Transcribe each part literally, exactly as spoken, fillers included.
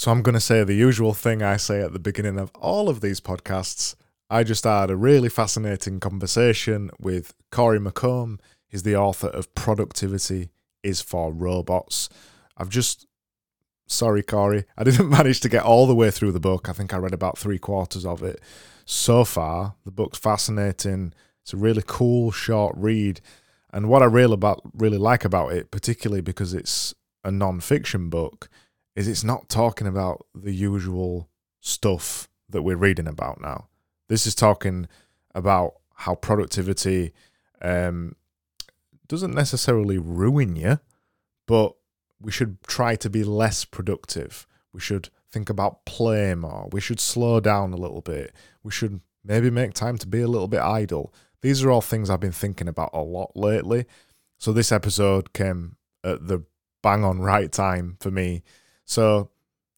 So I'm going to say the usual thing I say at the beginning of all of these podcasts. I just had a really fascinating conversation with Cory McComb. He's the author of Productivity is for Robots. I've just... Sorry, Cory. I didn't manage to get all the way through the book. I think I read about three quarters of it so far. The book's fascinating. It's a really cool, short read. And what I really, about, really like about it, particularly because it's a non-fiction book, is it's not talking about the usual stuff that we're reading about now. This is talking about how productivity um, doesn't necessarily ruin you, but we should try to be less productive. We should think about play more. We should slow down a little bit. We should maybe make time to be a little bit idle. These are all things I've been thinking about a lot lately. So this episode came at the bang on right time for me. So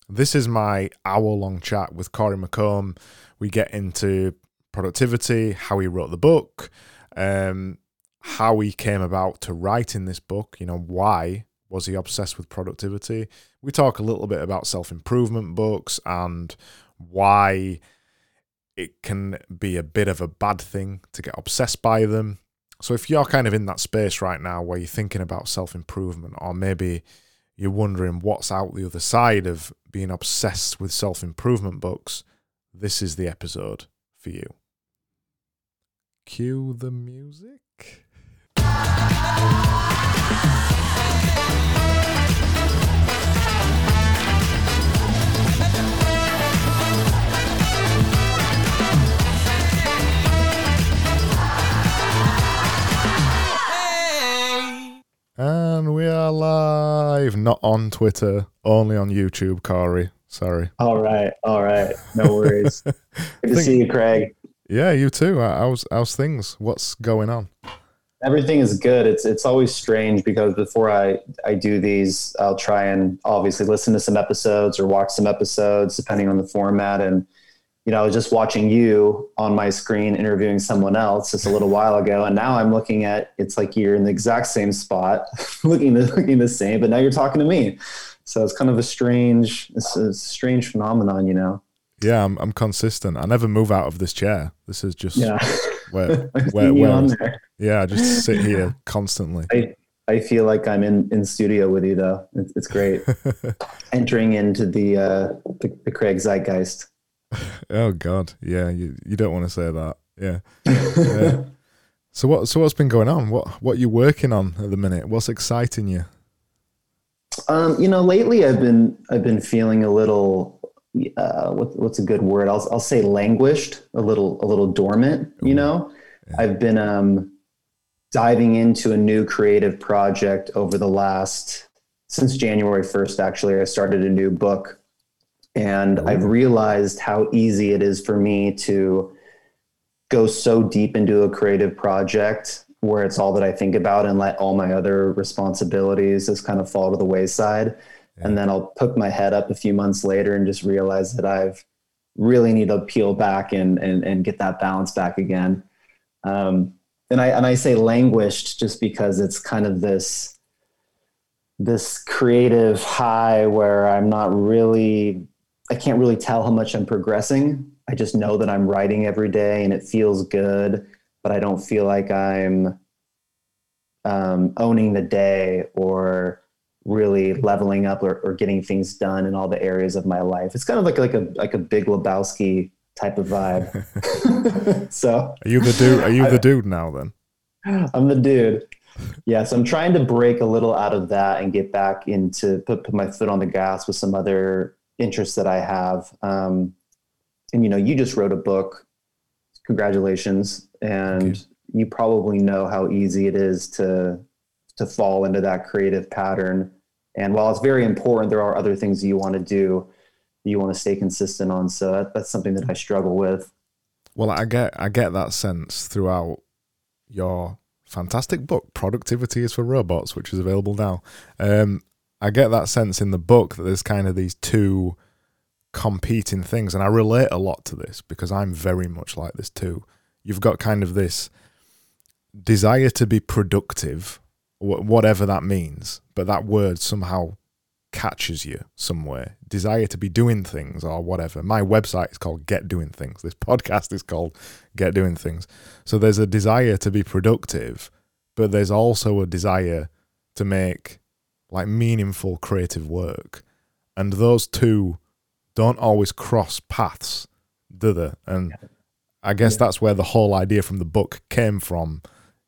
this is my hour-long chat with Cory McComb. We get into productivity, how he wrote the book, um, how he came about to writing this book, you know, why was he obsessed with productivity? We talk a little bit about self-improvement books and why it can be a bit of a bad thing to get obsessed by them. So if you're kind of in that space right now where you're thinking about self-improvement, or maybe you're wondering what's out the other side of being obsessed with self-improvement books, this is the episode for you. Cue the music. And we are live, not on Twitter, only on YouTube, Cory. Sorry. All right, all right. No worries. Good to think, see you, Craig. Yeah, you too. How's, how's things? What's going on? Everything is good. It's it's always strange because before I, I do these, I'll try and obviously listen to some episodes or watch some episodes, depending on the format. And, you know, I was just watching you on my screen interviewing someone else just a little while ago. And now I'm looking at, it's like you're in the exact same spot, looking the, looking the same, but now you're talking to me. So it's kind of a strange, it's a strange phenomenon, you know? Yeah, I'm I'm consistent. I never move out of this chair. This is just... Yeah. Where, where, where there. Yeah, I just sit here constantly. I, I feel like I'm in, in studio with you, though. It's, it's great. Entering into the, uh, the the Craig zeitgeist. Oh God, yeah. You you don't want to say that. Yeah. yeah. So what so what's been going on? What what are you working on at the minute? What's exciting you? Um, you know, lately I've been I've been feeling a little. Uh, what, what's a good word? I'll I'll say languished, a little a little dormant. You know, yeah. I've been um, diving into a new creative project over the last since January first. Actually, I started a new book, and oh. I've realized how easy it is for me to go so deep into a creative project where it's all that I think about and let all my other responsibilities just kind of fall to the wayside. Yeah. And then I'll poke my head up a few months later and just realize that I've really need to peel back and, and, and get that balance back again. Um, and I, and I say languished just because it's kind of this, this creative high where I'm not really, I can't really tell how much I'm progressing. I just know that I'm writing every day and it feels good, but I don't feel like I'm, um, owning the day or really leveling up or, or getting things done in all the areas of my life. It's kind of like, like a, like a Big Lebowski type of vibe. So are you the dude? Are you the I, dude now then? I'm the dude. Yeah. So I'm trying to break a little out of that and get back into put, put my foot on the gas with some other interests that I have. Um, and you know, you just wrote a book, congratulations. And you. you probably know how easy it is to, to fall into that creative pattern. And while it's very important, there are other things you want to do, you want to stay consistent on. So that, that's something that I struggle with. Well, I get, I get that sense throughout your fantastic book, Productivity is for Robots, which is available now. Um, I get that sense in the book that there's kind of these two competing things. And I relate a lot to this because I'm very much like this too. You've got kind of this desire to be productive, whatever that means, but that word somehow catches you somewhere, desire to be doing things or whatever. My website is called Get Doing Things. This podcast is called Get Doing Things. So there's a desire to be productive, but there's also a desire to make like meaningful creative work. And those two don't always cross paths, do they? And I guess yeah. that's where the whole idea from the book came from,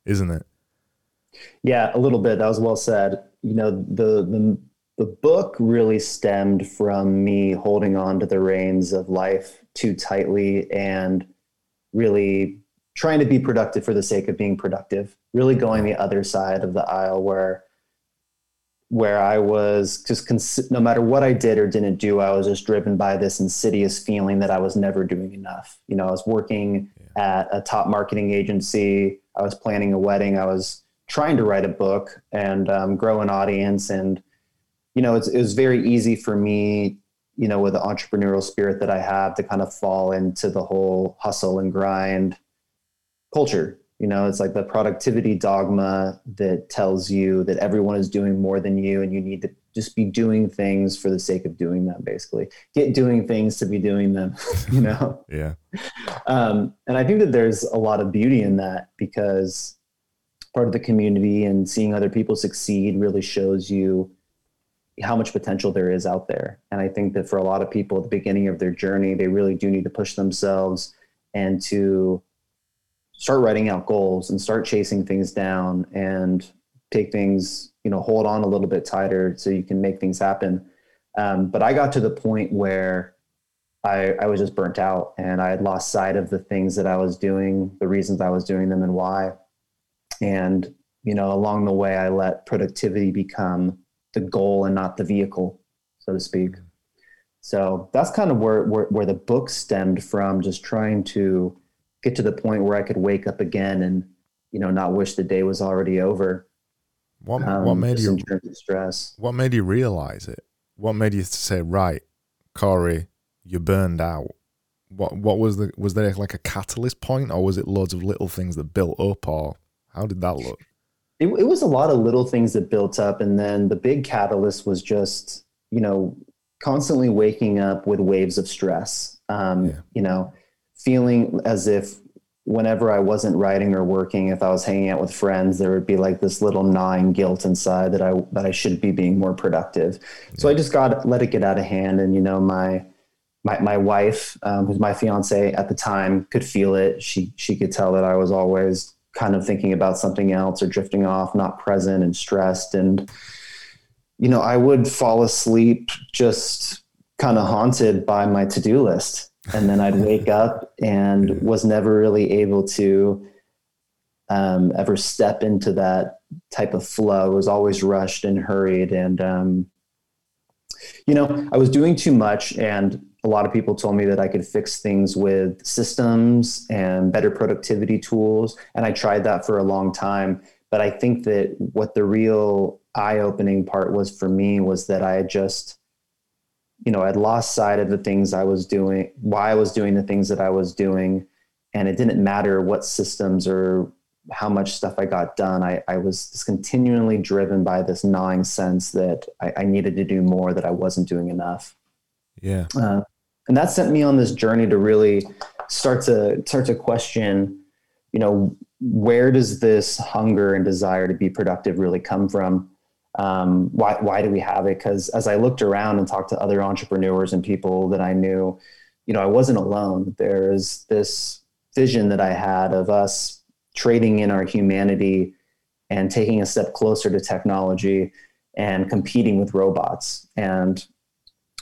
isn't it? Yeah, a little bit. That was well said. You know, the the, the book really stemmed from me holding on to the reins of life too tightly and really trying to be productive for the sake of being productive, really going the other side of the aisle where where I was just, cons- no matter what I did or didn't do, I was just driven by this insidious feeling that I was never doing enough. You know, I was working yeah. at a top marketing agency. I was planning a wedding. I was trying to write a book and um, grow an audience. And, you know, it's, it was very easy for me, you know, with the entrepreneurial spirit that I have, to kind of fall into the whole hustle and grind culture. You know, it's like the productivity dogma that tells you that everyone is doing more than you and you need to just be doing things for the sake of doing them, basically. Get doing things to be doing them, you know? yeah. Um, and I think that there's a lot of beauty in that, because part of the community and seeing other people succeed really shows you how much potential there is out there. And I think that for a lot of people at the beginning of their journey, they really do need to push themselves and to start writing out goals and start chasing things down and take things, you know, hold on a little bit tighter so you can make things happen. Um, but I got to the point where I, I was just burnt out and I had lost sight of the things that I was doing, the reasons I was doing them and why. And, you know, along the way, I let productivity become the goal and not the vehicle, so to speak. So that's kind of where, where, where the book stemmed from, just trying to get to the point where I could wake up again and, you know, not wish the day was already over. What, um, what made you, in terms of stress. What made you realize it? What made you say, right, Cory, you're burned out? What, what was the, was there like a catalyst point, or was it loads of little things that built up, or how did that look? It, it was a lot of little things that built up. And then the big catalyst was just, you know, constantly waking up with waves of stress, um, yeah. you know, feeling as if whenever I wasn't writing or working, if I was hanging out with friends, there would be like this little gnawing guilt inside that I, that I should be being more productive. Yeah. So I just got, let it get out of hand. And, you know, my, my, my wife, um, who's my fiance at the time, could feel it. She, she could tell that I was always kind of thinking about something else or drifting off, not present and stressed. And, you know, I would fall asleep just kind of haunted by my to-do list. And then I'd wake up and was never really able to um, ever step into that type of flow. It was always rushed and hurried. And, um, you know, I was doing too much. And a lot of people told me that I could fix things with systems and better productivity tools. And I tried that for a long time. But I think that what the real eye-opening part was for me was that I had just, you know, I'd lost sight of the things I was doing, why I was doing the things that I was doing. And it didn't matter what systems or how much stuff I got done. I, I was just continually driven by this gnawing sense that I, I needed to do more, that I wasn't doing enough. Yeah. Uh, and that sent me on this journey to really start to start to question, you know, where does this hunger and desire to be productive really come from? Um, why, why do we have it? Because as I looked around and talked to other entrepreneurs and people that I knew, you know, I wasn't alone. There's this vision that I had of us trading in our humanity and taking a step closer to technology and competing with robots. And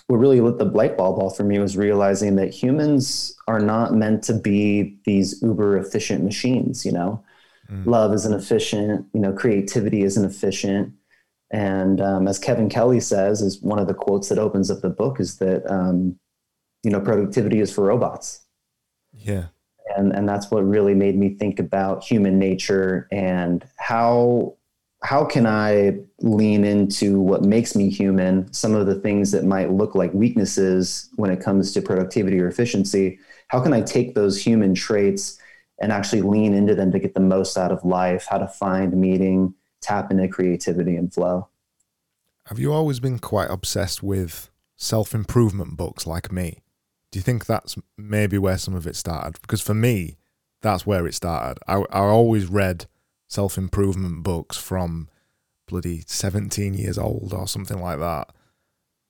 what really lit the light bulb off for me was realizing that humans are not meant to be these uber efficient machines. You know, mm. love isn't efficient, you know, creativity isn't efficient. And um, as Kevin Kelly says, is one of the quotes that opens up the book, is that, um, you know, productivity is for robots. Yeah. And and that's what really made me think about human nature and how, how can I lean into what makes me human? Some of the things that might look like weaknesses when it comes to productivity or efficiency, how can I take those human traits and actually lean into them to get the most out of life, how to find meaning, tap into creativity and flow. Have you always been quite obsessed with self-improvement books like me? Do you think that's maybe where some of it started? Because for me, that's where it started. I, I always read self-improvement books from bloody seventeen years old or something like that.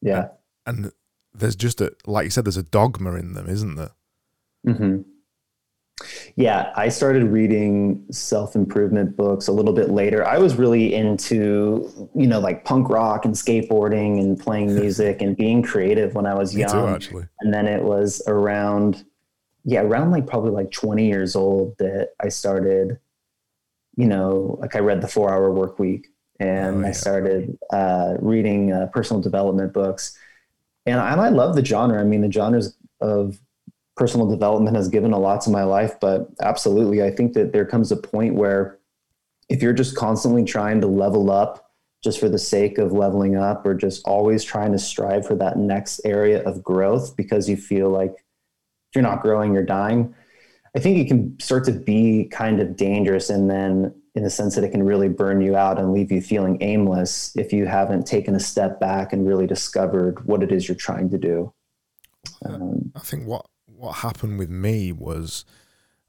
Yeah. And, and there's just a, like you said, there's a dogma in them, isn't there? Mm-hmm. Yeah, I started reading self-improvement books a little bit later. I was really into, you know, like punk rock and skateboarding and playing music and being creative when I was young. Me too, actually. And then it was around, yeah, around like probably like twenty years old that I started, you know, like I read The four hour Work Week and oh, yeah. I started uh, reading uh, personal development books. And I, I love the genre. I mean, the genres of personal development has given a lot to my life, but absolutely, I think that there comes a point where if you're just constantly trying to level up just for the sake of leveling up, or just always trying to strive for that next area of growth because you feel like if you're not growing, you're dying, I think it can start to be kind of dangerous. And then in the sense that it can really burn you out and leave you feeling aimless if you haven't taken a step back and really discovered what it is you're trying to do. Um, I think what What happened with me was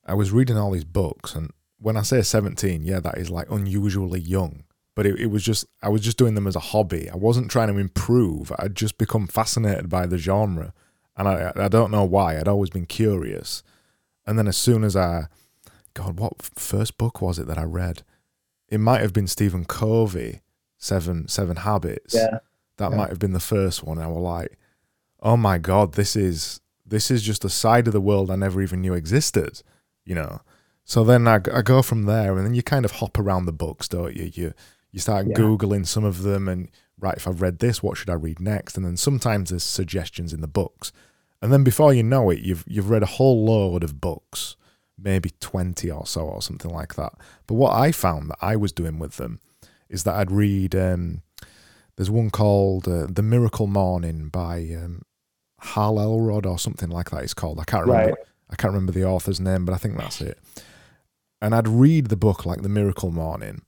I was reading all these books, and when I say seventeen, yeah, that is like unusually young, but it, it was just, I was just doing them as a hobby. I wasn't trying to improve. I'd just become fascinated by the genre, and I, I don't know why. I'd always been curious. And then as soon as I, God, what first book was it that I read? It might have been Stephen Covey, Seven Seven Habits. Yeah. That yeah. might have been the first one. I was like, oh my God, this is, This is just a side of the world I never even knew existed, you know. So then I, I go from there, and then you kind of hop around the books, don't you? You you start yeah. Googling some of them, and right, if I've read this, what should I read next? And then sometimes there's suggestions in the books, and then before you know it, you've you've read a whole load of books, maybe twenty or so, or something like that. But what I found that I was doing with them is that I'd read. Um, there's one called uh, The Miracle Morning by. Um, Harl Elrod or something like that it's called. I can't remember right. I can't remember the author's name, but I think that's it. And I'd read the book like The Miracle Morning,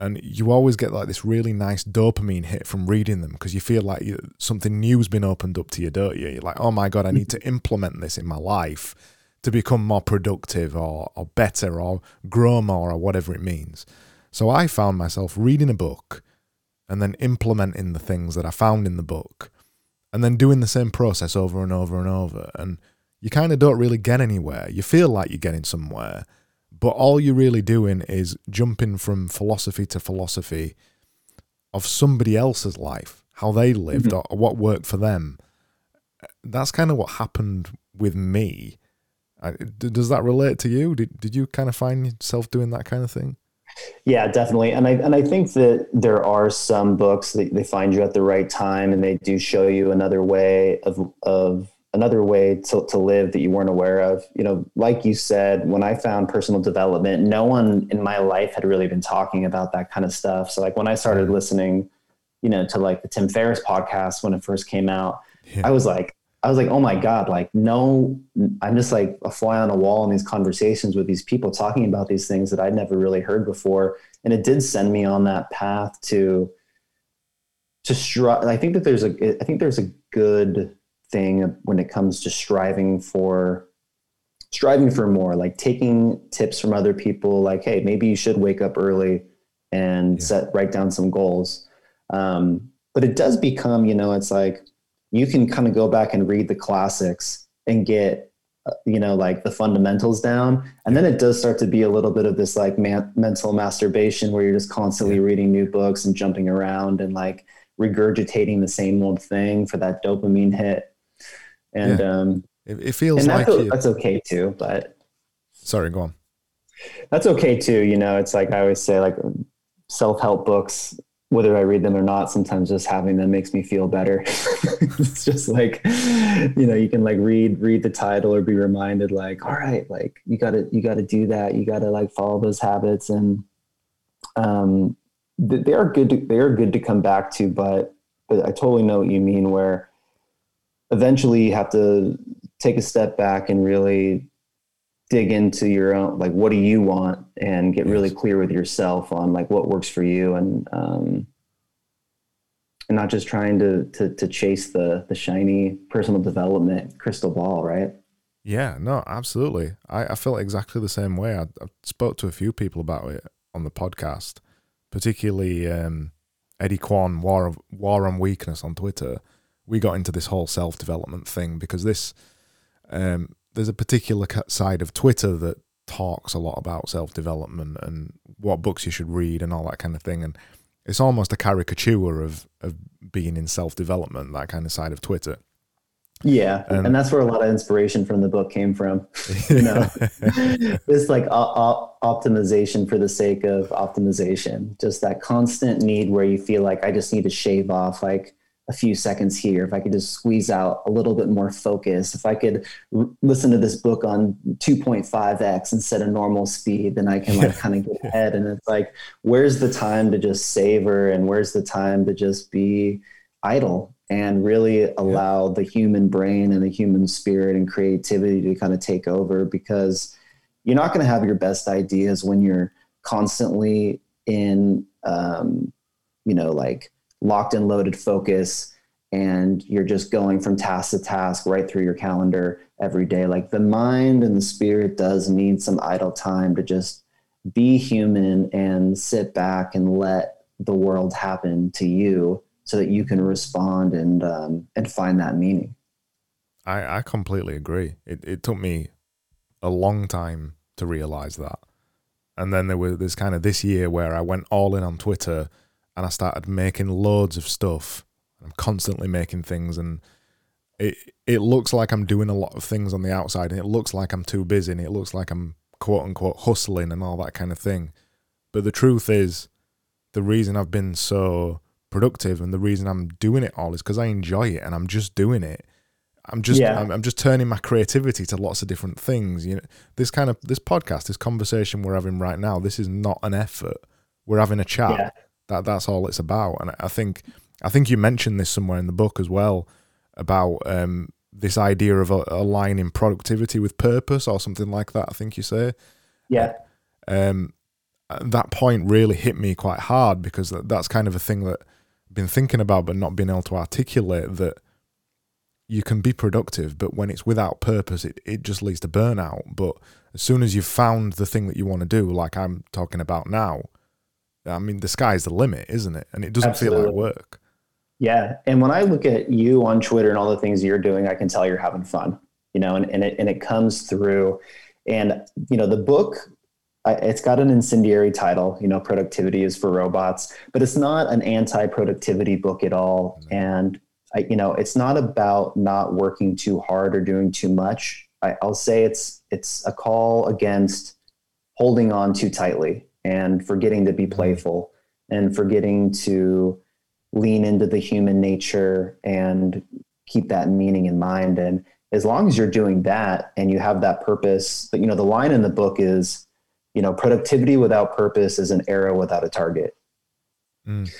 and you always get like this really nice dopamine hit from reading them because you feel like you, something new's been opened up to you, don't you? You're like, oh my God, I need to implement this in my life to become more productive or, or better or grow more or whatever it means. So I found myself reading a book and then implementing the things that I found in the book, and then doing the same process over and over and over, and you kind of don't really get anywhere. You feel like you're getting somewhere, but all you're really doing is jumping from philosophy to philosophy of somebody else's life, how they lived mm-hmm. or what worked for them. That's kind of what happened with me. Does that relate to you? Did did you kind of find yourself doing that kind of thing? Yeah, definitely. And I and I think that there are some books that they find you at the right time, and they do show you another way of of another way to, to live that you weren't aware of. You know, like you said, when I found personal development, no one in my life had really been talking about that kind of stuff. So like when I started listening, you know, to like the Tim Ferriss podcast when it first came out, yeah. I was like, I was like, oh my God, like, no, I'm just like a fly on a wall in these conversations with these people talking about these things that I'd never really heard before. And it did send me on that path to, to strive. I think that there's a, I think there's a good thing when it comes to striving for, striving for more, like taking tips from other people, like, hey, maybe you should wake up early and yeah. set, write down some goals. Um, but it does become, you know, it's like, you can kind of go back and read the classics and get, you know, like the fundamentals down. And then it does start to be a little bit of this like man- mental masturbation where you're just constantly yeah. reading new books and jumping around and like regurgitating the same old thing for that dopamine hit. And yeah. um, it, it feels and like that's, you... that's okay too, but sorry, go on. That's okay too. You know, it's like, I always say like self-help books, whether I read them or not, sometimes just having them makes me feel better. It's just like, you know, you can like read, read the title or be reminded like, all right, like you gotta, you gotta do that. You gotta like follow those habits. And, um, th- they are good. To, they are good to come back to, but, but I totally know what you mean where eventually you have to take a step back and really dig into your own, like, what do you want, and get yes. really clear with yourself on like what works for you. And, um, and not just trying to to to chase the the shiny personal development crystal ball, right? Yeah, no, absolutely. I, I felt exactly the same way. I, I spoke to a few people about it on the podcast, particularly um, Eddie Kwan, War of War on Weakness on Twitter. We got into this whole self-development thing because this um, there's a particular side of Twitter that talks a lot about self-development and what books you should read and all that kind of thing. And it's almost a caricature of, of being in self-development, that kind of side of Twitter. Yeah, um, and that's where a lot of inspiration from the book came from. You know, this like op- optimization for the sake of optimization, just that constant need where you feel like I just need to shave off like a few seconds here. If I could just squeeze out a little bit more focus, if I could r- listen to this book on two point five x instead of normal speed, then I can like kind of get ahead. And it's like, where's the time to just savor and where's the time to just be idle? And really allow yeah. the human brain and the human spirit and creativity to kind of take over, because you're not going to have your best ideas when you're constantly in, um, you know, like locked and loaded focus, and you're just going from task to task right through your calendar every day. Like the mind and the spirit does need some idle time to just be human and sit back and let the world happen to you, so that you can respond and um, and find that meaning. I, I completely agree. It it took me a long time to realize that. And then there was this kind of this year where I went all in on Twitter and I started making loads of stuff. I'm constantly making things, and it it looks like I'm doing a lot of things on the outside, and it looks like I'm too busy, and it looks like I'm quote unquote hustling and all that kind of thing. But the truth is, the reason I've been so productive and the reason I'm doing it all is because I enjoy it, and I'm just doing it. I'm just yeah. I'm, I'm just turning my creativity to lots of different things. You know, this kind of this podcast, this conversation we're having right now, this is not an effort. We're having a chat. Yeah. That that's all it's about. And I think I think you mentioned this somewhere in the book as well about um, this idea of uh, aligning productivity with purpose or something like that. I think you say. Yeah. Um, that point really hit me quite hard, because that, that's kind of a thing that been thinking about but not being able to articulate, that you can be productive, but when it's without purpose, it, it just leads to burnout. But as soon as you've found the thing that you want to do, like I'm talking about now, I mean, the sky's the limit, isn't it? And it doesn't Absolutely. Feel like work. Yeah. And when I look at you on Twitter and all the things you're doing, I can tell you're having fun, you know, and, and it, and it comes through. And, you know, the book, it's got an incendiary title, you know, Productivity is for Robots, but it's not an anti-productivity book at all. Mm-hmm. And, I, you know, it's not about not working too hard or doing too much. I, I'll say it's it's a call against holding on too tightly and forgetting to be playful and forgetting to lean into the human nature and keep that meaning in mind. And as long as you're doing that and you have that purpose, but, you know, the line in the book is, you know, productivity without purpose is an arrow without a target. Mm.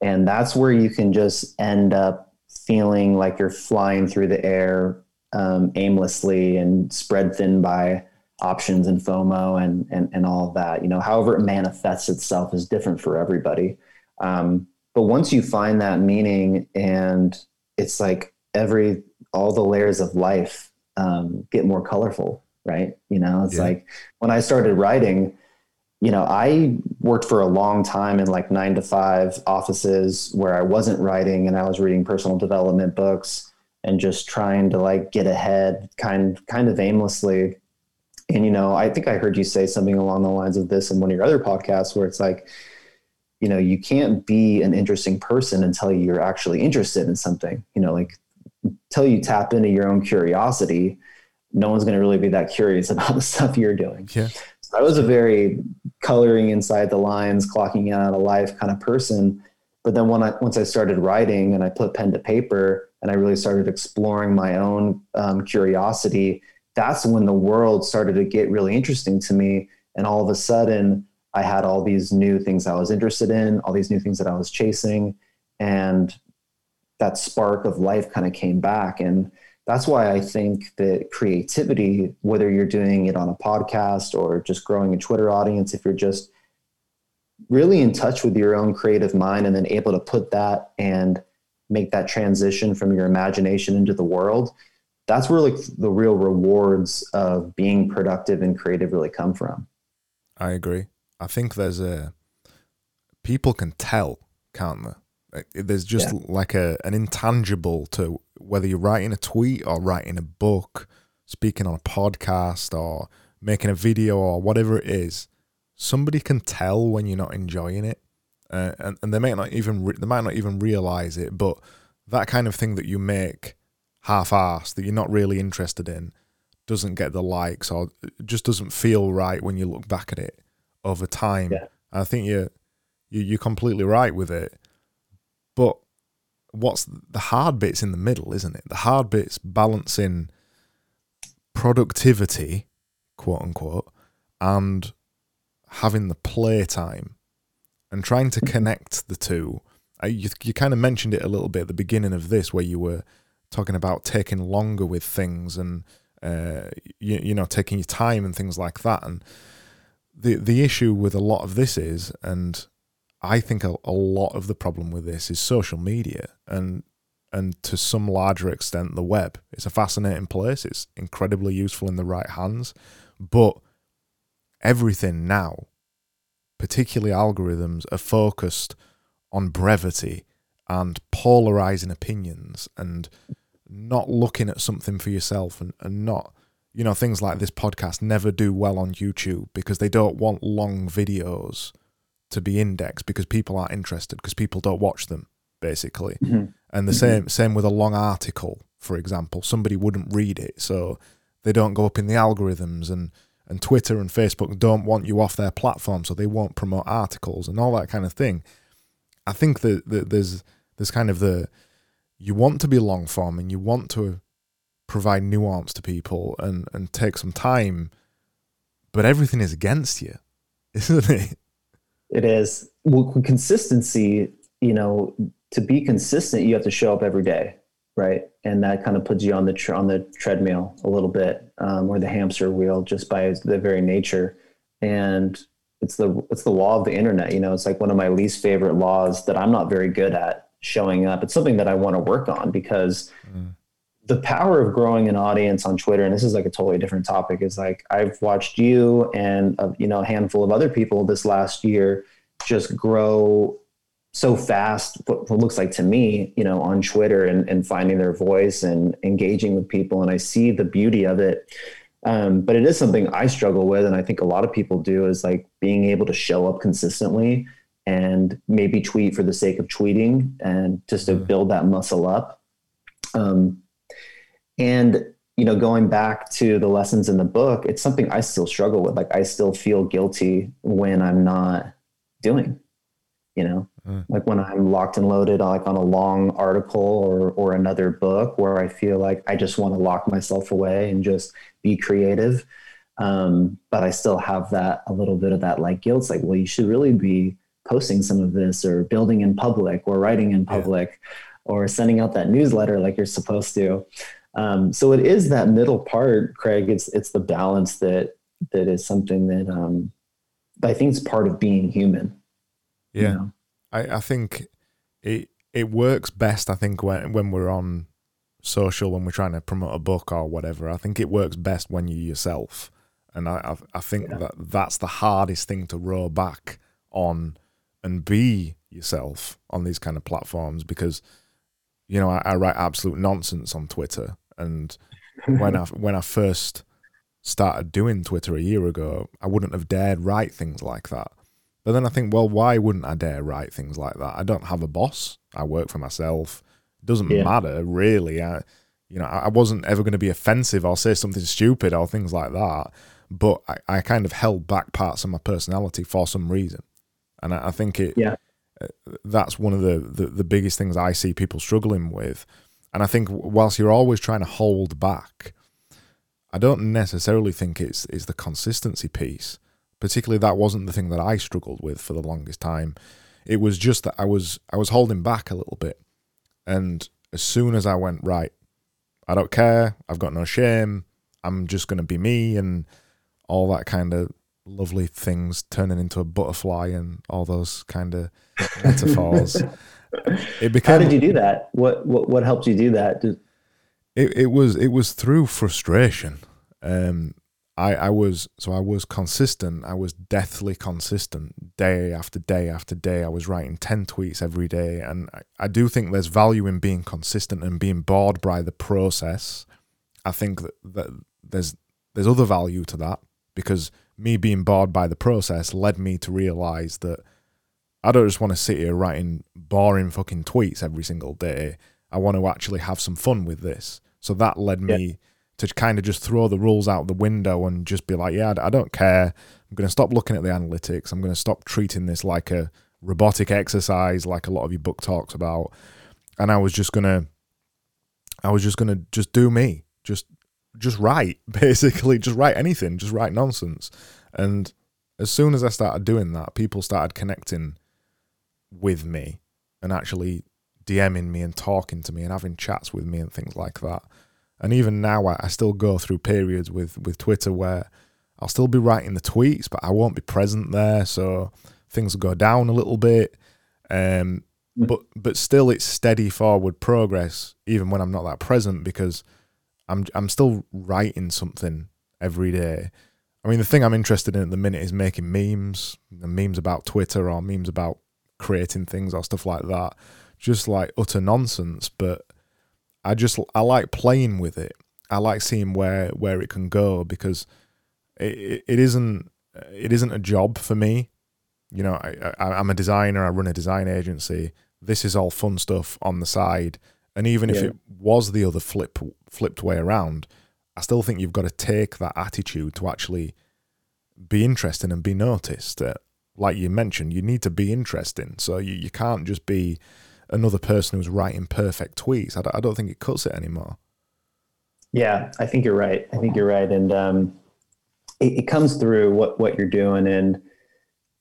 And that's where you can just end up feeling like you're flying through the air um, aimlessly and spread thin by options and FOMO and, and, and all of that. You know, however it manifests itself is different for everybody. Um, but once you find that meaning, and it's like every, all the layers of life um, get more colorful. Right. You know, it's yeah. like when I started writing, you know, I worked for a long time in like nine to five offices where I wasn't writing, and I was reading personal development books and just trying to like get ahead kind, kind of aimlessly. And, you know, I think I heard you say something along the lines of this in one of your other podcasts where it's like, you know, you can't be an interesting person until you're actually interested in something, you know, like until you tap into your own curiosity, no one's going to really be that curious about the stuff you're doing. Yeah. So I was a very coloring inside the lines, clocking out a life kind of person. But then when I, once I started writing and I put pen to paper and I really started exploring my own um, curiosity, that's when the world started to get really interesting to me. And all of a sudden I had all these new things I was interested in, all these new things that I was chasing. And that spark of life kind of came back. And that's why I think that creativity, whether you're doing it on a podcast or just growing a Twitter audience, if you're just really in touch with your own creative mind and then able to put that and make that transition from your imagination into the world, that's where like the real rewards of being productive and creative really come from. I agree. I think there's a, people can tell, can't they? There's just yeah. like a an intangible to whether you're writing a tweet or writing a book, speaking on a podcast or making a video or whatever it is. Somebody can tell when you're not enjoying it, uh, and and they might not even re- they might not even realize it. But that kind of thing that you make half-assed, that you're not really interested in, doesn't get the likes or just doesn't feel right when you look back at it over time. Yeah. I think you're you, you're completely right with it. But what's the hard bit's in the middle, isn't it? The hard bit's balancing productivity, quote unquote, and having the playtime and trying to connect the two. I, you, you kind of mentioned it a little bit at the beginning of this, where you were talking about taking longer with things and uh, you, you know, taking your time and things like that. And the the issue with a lot of this is, and I think a, a lot of the problem with this is social media and and to some larger extent the web. It's a fascinating place. It's incredibly useful in the right hands, but everything now, particularly algorithms, are focused on brevity and polarizing opinions and not looking at something for yourself and, and not, you know, things like this podcast never do well on YouTube because they don't want long videos to be indexed because people aren't interested because people don't watch them, basically. Mm-hmm. And the mm-hmm. same same with a long article, for example. Somebody wouldn't read it, so they don't go up in the algorithms, and and Twitter and Facebook don't want you off their platform, so they won't promote articles and all that kind of thing. I think that the, there's there's kind of the, you want to be long form and you want to provide nuance to people and, and take some time, but everything is against you, isn't it? It is. Well, consistency, you know, to be consistent, you have to show up every day, right? And that kind of puts you on the tr- on the treadmill a little bit, um, or the hamster wheel, just by the very nature. And it's the it's the law of the internet. You know, it's like one of my least favorite laws that I'm not very good at showing up. It's something that I want to work on because mm. the power of growing an audience on Twitter, and this is like a totally different topic, is like I've watched you and uh, you know, a handful of other people this last year just grow so fast, what looks like to me, you know, on Twitter and, and finding their voice and engaging with people. And I see the beauty of it. Um, but it is something I struggle with. And I think a lot of people do, is like being able to show up consistently and maybe tweet for the sake of tweeting and just to mm-hmm. build that muscle up. Um, and, you know, going back to the lessons in the book, it's something I still struggle with. Like I still feel guilty when I'm not doing, you know, like when I'm locked and loaded, like on a long article or, or another book where I feel like I just want to lock myself away and just be creative. Um, but I still have that, a little bit of that like guilt. It's like, well, you should really be posting some of this or building in public or writing in public yeah. or sending out that newsletter like you're supposed to. Um, so it is that middle part, Craig. It's, it's the balance that, that is something that, um, I think is part of being human. Yeah. You know? I, I think it it works best, I think, when when we're on social, when we're trying to promote a book or whatever. I think it works best when you're yourself. And I I, I think yeah. that that's the hardest thing to row back on and be yourself on these kind of platforms because, you know, I, I write absolute nonsense on Twitter. And when I, when I first started doing Twitter a year ago, I wouldn't have dared write things like that. But then I think, well, why wouldn't I dare write things like that? I don't have a boss. I work for myself. It doesn't yeah. matter, really. I, you know, I wasn't ever going to be offensive or say something stupid or things like that. But I, I kind of held back parts of my personality for some reason. And I, I think it yeah. uh, that's one of the, the, the biggest things I see people struggling with. And I think whilst you're always trying to hold back, I don't necessarily think it's it's the consistency piece. Particularly, that wasn't the thing that I struggled with for the longest time. It was just that I was I was holding back a little bit. And as soon as I went, right, I don't care, I've got no shame, I'm just going to be me, and all that kind of lovely things turning into a butterfly and all those kind of metaphors. It became, How did you do that? What what what helped you do that? Did... It it was it was through frustration. Um, I I was so I was consistent. I was deathly consistent, day after day after day. I was writing ten tweets every day, and I, I do think there's value in being consistent and being bored by the process. I think that, that there's there's other value to that, because me being bored by the process led me to realize that I don't just want to sit here writing boring fucking tweets every single day. I want to actually have some fun with this. So that led me yeah. to kind of just throw the rules out the window and just be like, yeah, I don't care. I'm going to stop looking at the analytics. I'm going to stop treating this like a robotic exercise, like a lot of your book talks about. And I was just going to, I was just going to just do me, just, just write, basically just write anything, just write nonsense. And as soon as I started doing that, people started connecting with me and actually DMing me and talking to me and having chats with me and things like that. And even now, I, I still go through periods with, with Twitter where I'll still be writing the tweets, but I won't be present there. So things will go down a little bit. Um, but, but still, it's steady forward progress, even when I'm not that present, because I'm I'm still writing something every day. I mean, the thing I'm interested in at the minute is making memes, memes about Twitter or memes about creating things or stuff like that. Just like utter nonsense, but I just, I like playing with it. I like seeing where, where it can go, because it, it isn't, it isn't a job for me. You know, I, I, I'm a designer. I run a design agency. This is all fun stuff on the side. And even yeah. if it was the other flip, flipped way around, I still think you've got to take that attitude to actually be interesting and be noticed. Uh, like you mentioned, you need to be interesting. So you, you can't just be another person who's writing perfect tweets. I don't, I don't think it cuts it anymore. Yeah, I think you're right. I think you're right. And um, it, it comes through what, what you're doing. And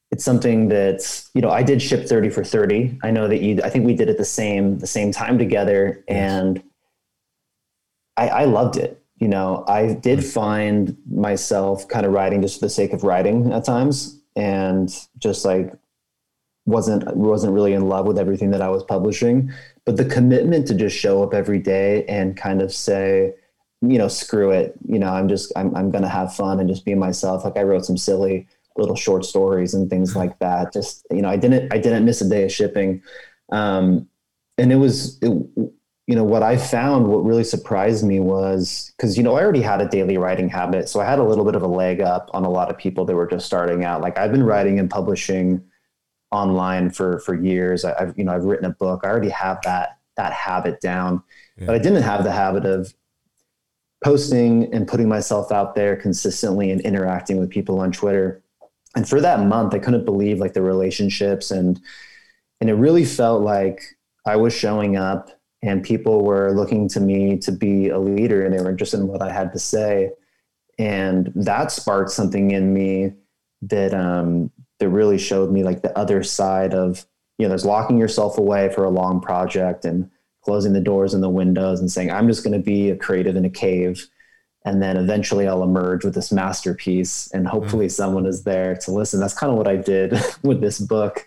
it's something that's, you know, I did ship thirty for thirty. I know that you, I think we did it the same, the same time together. Yes. And I, I loved it. You know, I did find myself kind of writing just for the sake of writing at times, and just like wasn't wasn't really in love with everything that I was publishing. But the commitment to just show up every day and kind of say, you know, screw it. You know, I'm just I'm I'm gonna have fun and just be myself. Like I wrote some silly little short stories and things like that. Just, you know, I didn't I didn't miss a day of shipping, um, and it was. It, you know, what I found, what really surprised me was, because, you know, I already had a daily writing habit. So I had a little bit of a leg up on a lot of people that were just starting out. Like I've been writing and publishing online for, for years. I, I've, you know, I've written a book. I already have that, that habit down, yeah. but I didn't have the habit of posting and putting myself out there consistently and interacting with people on Twitter. And for that month, I couldn't believe like the relationships, and, and it really felt like I was showing up, and people were looking to me to be a leader, and they were interested in what I had to say. And that sparked something in me that, um, that really showed me like the other side of, you know, there's locking yourself away for a long project and closing the doors and the windows and saying, I'm just going to be a creative in a cave. And then eventually I'll emerge with this masterpiece, and hopefully someone is there to listen. That's kind of what I did with this book,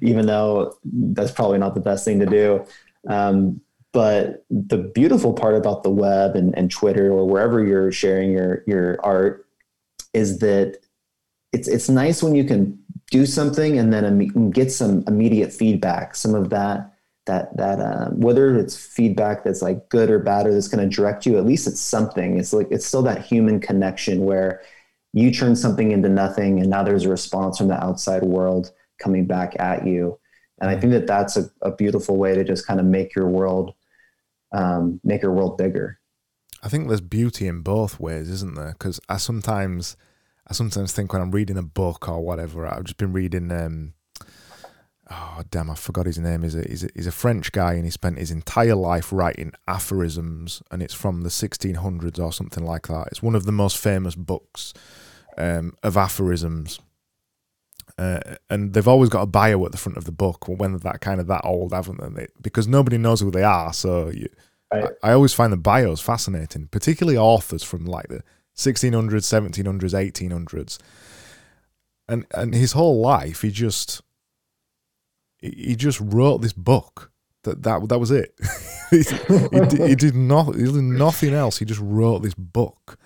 even though that's probably not the best thing to do. Um, But the beautiful part about the web and, and Twitter, or wherever you're sharing your, your art, is that it's it's nice when you can do something and then im- get some immediate feedback. Some of that, that that uh, whether it's feedback that's like good or bad, or that's going to direct you, at least it's something. It's like, it's still that human connection where you turn something into nothing and now there's a response from the outside world coming back at you. And I think that that's a, a beautiful way to just kind of make your world Um, make your world bigger. I think there's beauty in both ways, isn't there? Because I sometimes, I sometimes think when I'm reading a book or whatever, I've just been reading. Um, oh damn, I forgot his name. Is it? He's, he's a French guy, and he spent his entire life writing aphorisms, and it's from the sixteen hundreds or something like that. It's one of the most famous books um, of aphorisms, uh, and they've always got a bio at the front of the book. Well, when they're that kind of that old, haven't they? they because nobody knows who they are, so you. I always find the bios fascinating, particularly authors from like the sixteen hundreds, seventeen hundreds, eighteen hundreds. And and his whole life, he just he just wrote this book. That that that was it. he, he, he did not. He did nothing else. He just wrote this book,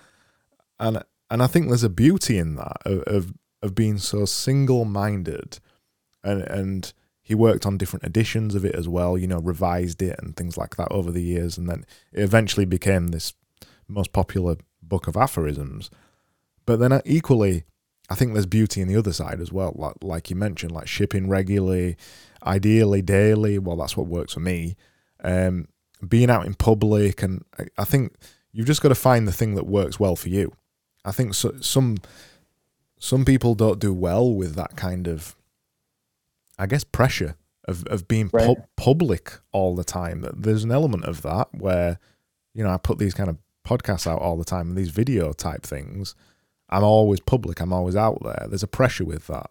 and and I think there's a beauty in that of of, of being so single-minded, and and he worked on different editions of it as well. You know, revised it and things like that over the years, and then it eventually became this most popular book of aphorisms. But then equally, I think there's beauty in the other side as well. Like like you mentioned, like shipping regularly, ideally daily. Well, that's what works for me. Um, being out in public, and I, I think you've just got to find the thing that works well for you. I think so, some some people don't do well with that kind of, I guess, pressure of of being right. pu- public all the time. There's an element of that where, you know, I put these kind of podcasts out all the time and these video type things. I'm always public. I'm always out there. There's a pressure with that.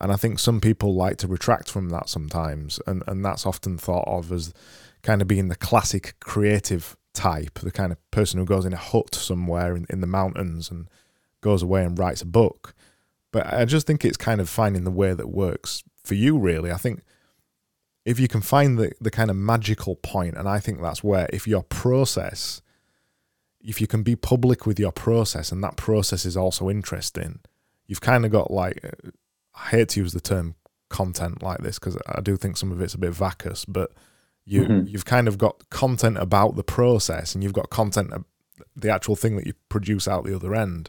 And I think some people like to retract from that sometimes. And, and that's often thought of as kind of being the classic creative type, the kind of person who goes in a hut somewhere in, in the mountains and goes away and writes a book. But I just think it's kind of finding the way that works for you, really. I think if you can find the, the kind of magical point, and I think that's where if your process... if you can be public with your process and that process is also interesting, you've kind of got like, I hate to use the term content like this because I do think some of it's a bit vacuous, but you, mm-hmm. you've kind of got content about the process and you've got content, the actual thing that you produce out the other end.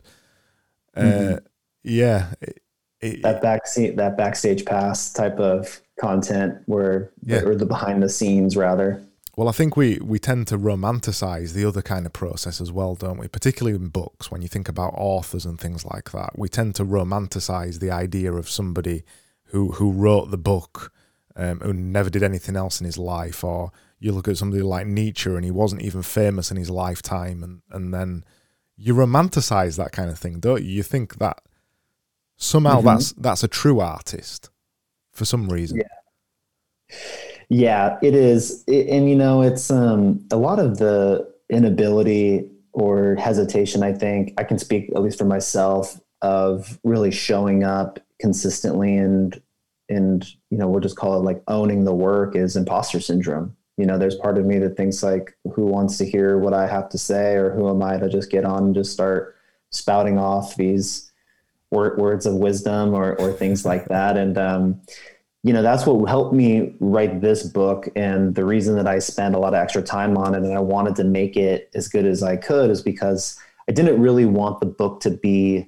Mm-hmm. Uh, yeah. It, it, that backstage, that backstage pass type of content where, yeah. or the behind the scenes rather. Well, I think we, we tend to romanticize the other kind of process as well, don't we? Particularly in books, when you think about authors and things like that, we tend to romanticize the idea of somebody who, who wrote the book, um, who never did anything else in his life. Or you look at somebody like Nietzsche and he wasn't even famous in his lifetime. And, and then you romanticize that kind of thing, don't you? You think that somehow mm-hmm. that's, that's a true artist for some reason. Yeah. Yeah, it is. It, and, you know, it's um, a lot of the inability or hesitation, I think, I can speak at least for myself, of really showing up consistently and, and you know, we'll just call it like owning the work is imposter syndrome. You know, there's part of me that thinks like, who wants to hear what I have to say, or who am I to just get on and just start spouting off these wor- words of wisdom or, or things like that. And, um, you know, that's what helped me write this book. And the reason that I spent a lot of extra time on it and I wanted to make it as good as I could is because I didn't really want the book to be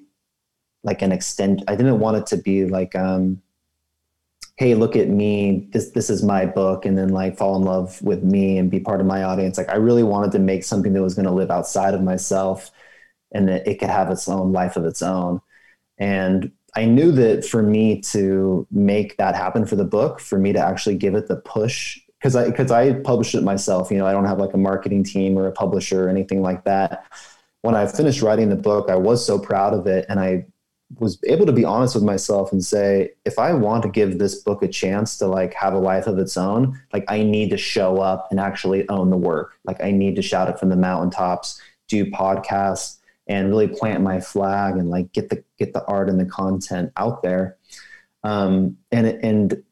like an extent. I didn't want it to be like, um, hey, look at me. This, this is my book. And then like fall in love with me and be part of my audience. Like I really wanted to make something that was going to live outside of myself and that it could have its own life of its own. And I knew that for me to make that happen for the book, for me to actually give it the push, because I, because I published it myself, you know, I don't have like a marketing team or a publisher or anything like that. When I finished writing the book, I was so proud of it. And I was able to be honest with myself and say, if I want to give this book a chance to like have a life of its own, like I need to show up and actually own the work. Like I need to shout it from the mountaintops, do podcasts, and really plant my flag and like get the, get the art and the content out there. Um, and, and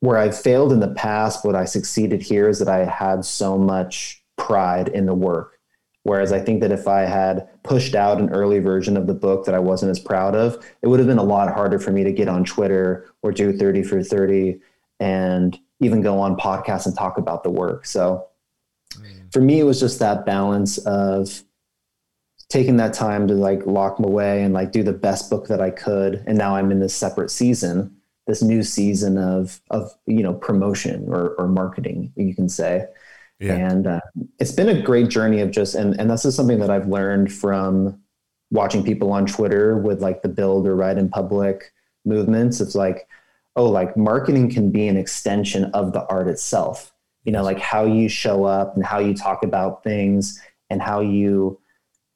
where I failed in the past, what I succeeded here is that I had so much pride in the work. Whereas I think that if I had pushed out an early version of the book that I wasn't as proud of, it would have been a lot harder for me to get on Twitter or do thirty for thirty and even go on podcasts and talk about the work. So mm. for me, it was just that balance of taking that time to like lock them away and like do the best book that I could. And now I'm in this separate season, this new season of, of, you know, promotion or, or marketing, you can say. Yeah. And uh, it's been a great journey of just, and, and this is something that I've learned from watching people on Twitter with like the build or write in public movements. It's like, oh, like marketing can be an extension of the art itself, you know, like how you show up and how you talk about things and how you,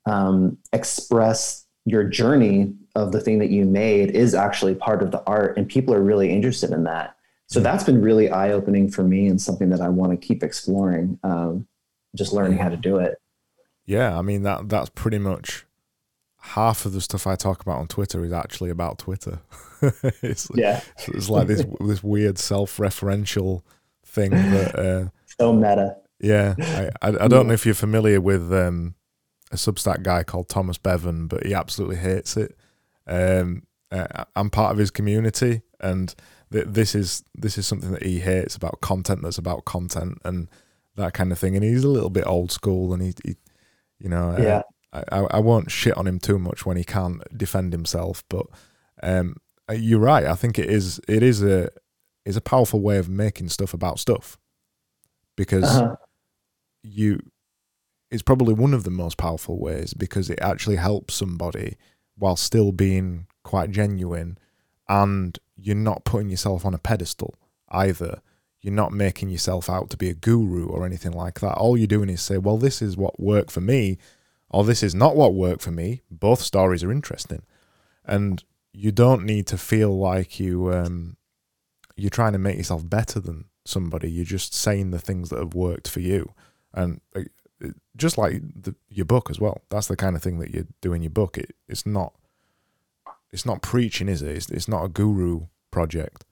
um, express your journey of the thing that you made is actually part of the art, and people are really interested in that. So mm-hmm. that's been really eye-opening for me and something that I want to keep exploring, um, just learning how to do it. Yeah. I mean, that, that's pretty much, half of the stuff I talk about on Twitter is actually about Twitter. It's, yeah. it's, it's like this this weird self-referential thing that uh, so meta. Yeah, I, I I don't know if you're familiar with um, a Substack guy called Thomas Bevan, but he absolutely hates it. Um, uh, I'm part of his community, and th- this is this is something that he hates about content that's about content and that kind of thing. And he's a little bit old school, and he, he you know, yeah. Uh, I, I won't shit on him too much when he can't defend himself, but um, you're right. I think it is it is a is a powerful way of making stuff about stuff, because uh-huh. you it's probably one of the most powerful ways, because it actually helps somebody while still being quite genuine, and you're not putting yourself on a pedestal either. You're not making yourself out to be a guru or anything like that. All you're doing is say, well, this is what worked for me, or this is not what worked for me. Both stories are interesting. And you don't need to feel like you, um, you're trying to make yourself better than somebody. You're just saying the things that have worked for you. And just like the, your book as well, that's the kind of thing that you do in your book. It, it's not it's not preaching, is it? It's, it's not a guru project.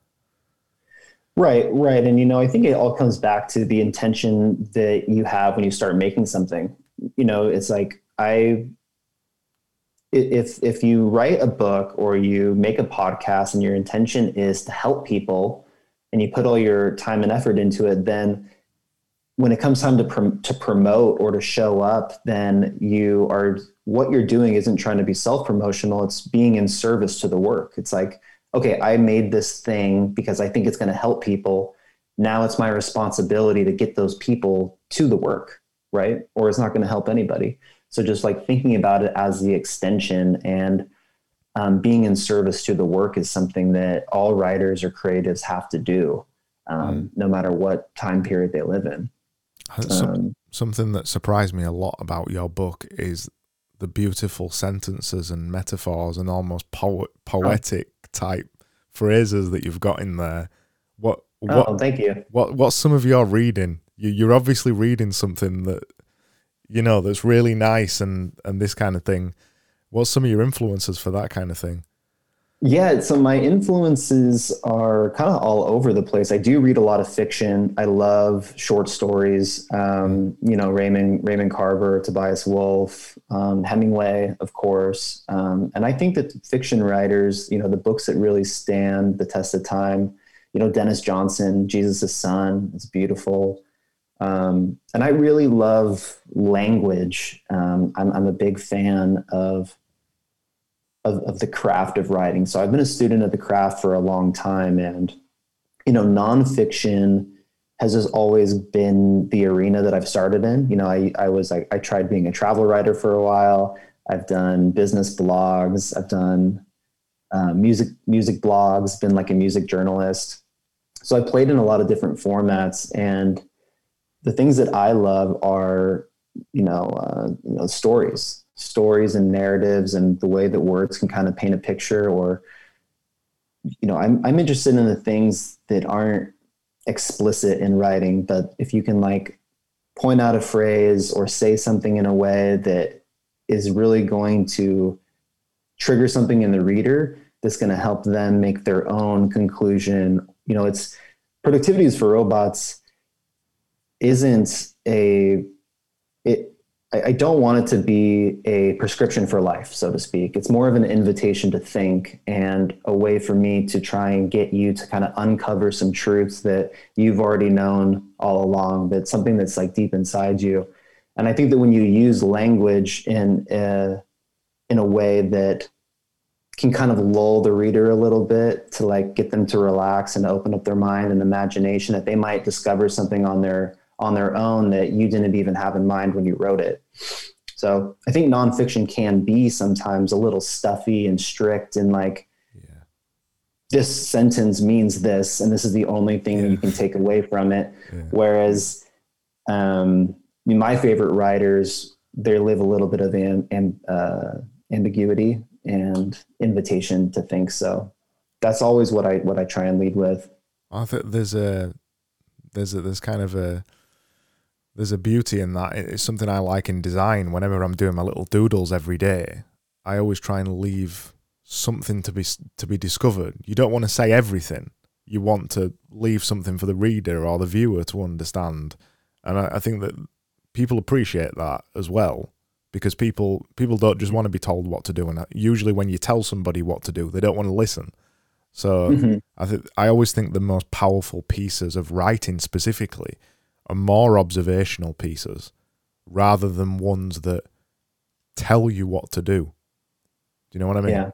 Right, right. And, you know, I think it all comes back to the intention that you have when you start making something. You know, it's like I, if, if you write a book or you make a podcast and your intention is to help people and you put all your time and effort into it, then when it comes time to prom- to promote or to show up, then you are, what you're doing isn't trying to be self-promotional. It's being in service to the work. It's like, okay, I made this thing because I think it's going to help people. Now it's my responsibility to get those people to the work, right? Or it's not going to help anybody. So just like thinking about it as the extension and um, being in service to the work is something that all writers or creatives have to do, um, mm. no matter what time period they live in. Some, um, something that surprised me a lot about your book is the beautiful sentences and metaphors and almost po- poetic oh. type phrases that you've got in there. What? what oh, thank you. What? What's some of your reading? You're obviously reading something that, you know, that's really nice and, and this kind of thing. What's some of your influences for that kind of thing? Yeah, so my influences are kind of all over the place. I do read a lot of fiction. I love short stories. Um, you know, Raymond Raymond Carver, Tobias Wolff, um, Hemingway, of course. Um, and I think that fiction writers, you know, the books that really stand the test of time, you know, Dennis Johnson, Jesus' Son, it's beautiful. Um, and I really love language. Um, I'm, I'm a big fan of, of, of the craft of writing. So I've been a student of the craft for a long time, and, you know, nonfiction has just always been the arena that I've started in. You know, I, I was, I, I tried being a travel writer for a while. I've done business blogs. I've done, uh, music, music blogs, been like a music journalist. So I played in a lot of different formats, and the things that I love are, you know, uh, you know, stories, stories and narratives, and the way that words can kind of paint a picture. Or, you know, I'm I'm interested in the things that aren't explicit in writing, but if you can like point out a phrase or say something in a way that is really going to trigger something in the reader, that's going to help them make their own conclusion. You know, it's Productivity is for Robots. Isn't a, it, I, I don't want it to be a prescription for life, so to speak. It's more of an invitation to think, and a way for me to try and get you to kind of uncover some truths that you've already known all along, but something that's like deep inside you. And I think that when you use language in a, in a way that can kind of lull the reader a little bit to like get them to relax and open up their mind and imagination, that they might discover something on their on their own that you didn't even have in mind when you wrote it. So I think nonfiction can be sometimes a little stuffy and strict and like, yeah. this sentence means this, and this is the only thing yeah. that you can take away from it. Yeah. Whereas um, my favorite writers, they live a little bit of am, am, uh, ambiguity and invitation to think. So that's always what I, what I try and lead with. I think there's a, There's a, there's kind of a there's a beauty in that. It's something I like in design. Whenever I'm doing my little doodles every day, I, I always try and leave something to be to be discovered. You don't want to say everything. You want to leave something for the reader or the viewer to understand. And I, I think that people appreciate that as well, because people people don't just want to be told what to do. And usually when you tell somebody what to do, they don't want to listen. So mm-hmm. I think I always think the most powerful pieces of writing specifically are more observational pieces rather than ones that tell you what to do. Do you know what I mean? Yeah.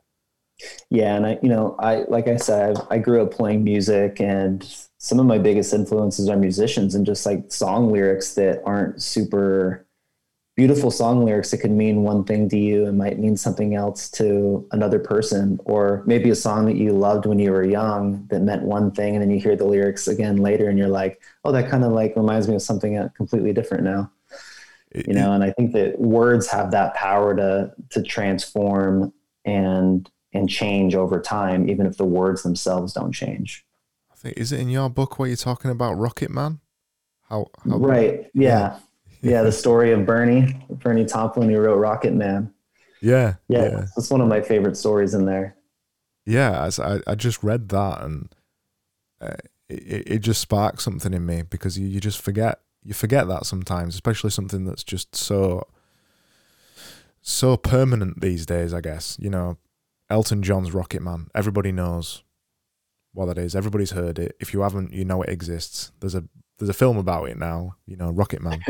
Yeah. And I, you know, I, like I said, I, I grew up playing music, and some of my biggest influences are musicians, and just like song lyrics that aren't super beautiful song lyrics that could mean one thing to you and might mean something else to another person, or maybe a song that you loved when you were young that meant one thing. And then you hear the lyrics again later and you're like, oh, that kind of like reminds me of something completely different now. You know, and I think that words have that power to, to transform and, and change over time, even if the words themselves don't change. I think, is it in your book where you're talking about Rocket Man? How, how right. Yeah. yeah. Yeah. The story of Bernie, Bernie Taupin, who wrote Rocket Man. Yeah. Yeah. yeah. That's one of my favorite stories in there. Yeah. I, I just read that, and uh, it, it just sparked something in me, because you, you just forget. You forget that sometimes, especially something that's just so, so permanent these days, I guess. You know, Elton John's Rocket Man. Everybody knows what that is. Everybody's heard it. If you haven't, you know it exists. There's a there's a film about it now, you know, Rocket Man.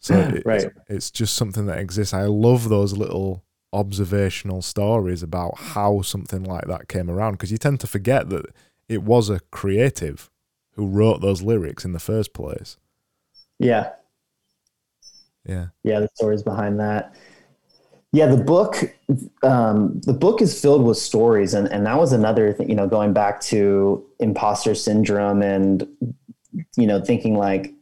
So it, right. it's, it's just something that exists. I love those little observational stories about how something like that came around, because you tend to forget that it was a creative who wrote those lyrics in the first place. Yeah. Yeah. Yeah. The stories behind that. Yeah. The book, um, the book is filled with stories. And, and that was another thing, you know, going back to imposter syndrome and, you know, thinking like,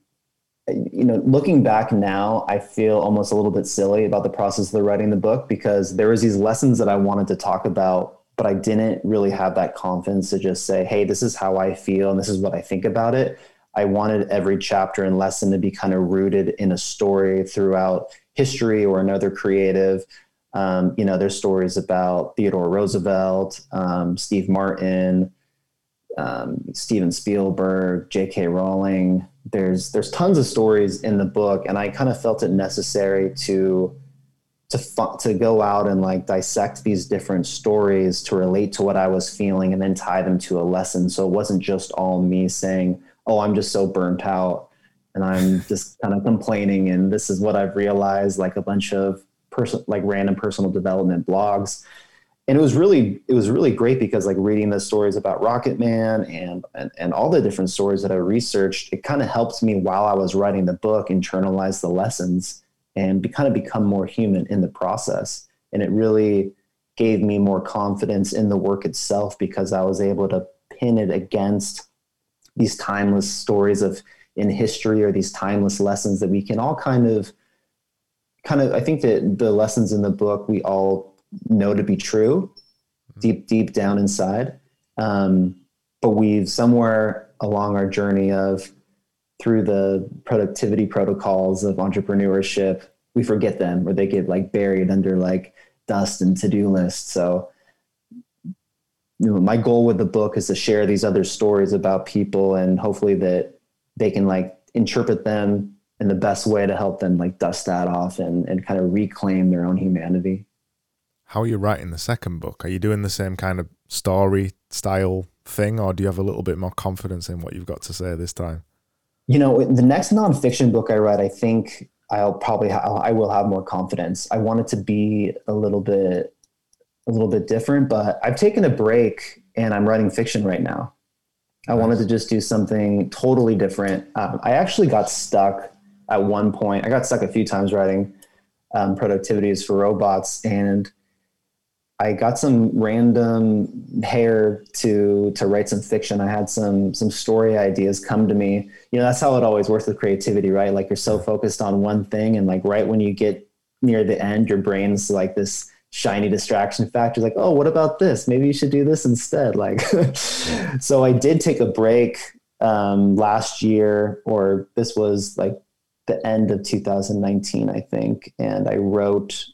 you know, looking back now, I feel almost a little bit silly about the process of the writing the book, because there was these lessons that I wanted to talk about, but I didn't really have that confidence to just say, hey, this is how I feel and this is what I think about it. I wanted every chapter and lesson to be kind of rooted in a story throughout history or another creative. Um, you know, there's stories about Theodore Roosevelt, um, Steve Martin, um, Steven Spielberg, J K. Rowling. There's, there's tons of stories in the book, and I kind of felt it necessary to, to, fu- to go out and like dissect these different stories to relate to what I was feeling and then tie them to a lesson. So it wasn't just all me saying, oh, I'm just so burnt out and I'm just kind of complaining, and this is what I've realized, like a bunch of person, like random personal development blogs. And it was really, it was really great, because like reading the stories about Rocket Man and, and, and all the different stories that I researched, it kind of helped me while I was writing the book, internalize the lessons and be kind of become more human in the process. And it really gave me more confidence in the work itself, because I was able to pin it against these timeless stories of in history, or these timeless lessons that we can all kind of kind of, I think that the lessons in the book, we all know to be true deep, deep down inside. Um, but we've somewhere along our journey of through the productivity protocols of entrepreneurship, we forget them, or they get like buried under like dust and to-do lists. So, you know, my goal with the book is to share these other stories about people, and hopefully that they can like interpret them in the best way to help them like dust that off and, and kind of reclaim their own humanity. How are you writing the second book? Are you doing the same kind of story style thing, or do you have a little bit more confidence in what you've got to say this time? You know, the next nonfiction book I write, I think I'll probably, ha- I will have more confidence. I want it to be a little bit, a little bit different, but I've taken a break and I'm writing fiction right now. I nice. wanted to just do something totally different. Um, I actually got stuck at one point. I got stuck a few times writing um, Productivity is for Robots, and I got some random hair to, to write some fiction. I had some, some story ideas come to me. You know, that's how it always works with creativity, right? Like you're so focused on one thing, and like, right when you get near the end, your brain's like this shiny distraction factor, like, oh, what about this? Maybe you should do this instead. Like, so I did take a break um, last year, or this was like the end of two thousand nineteen, I think. And I wrote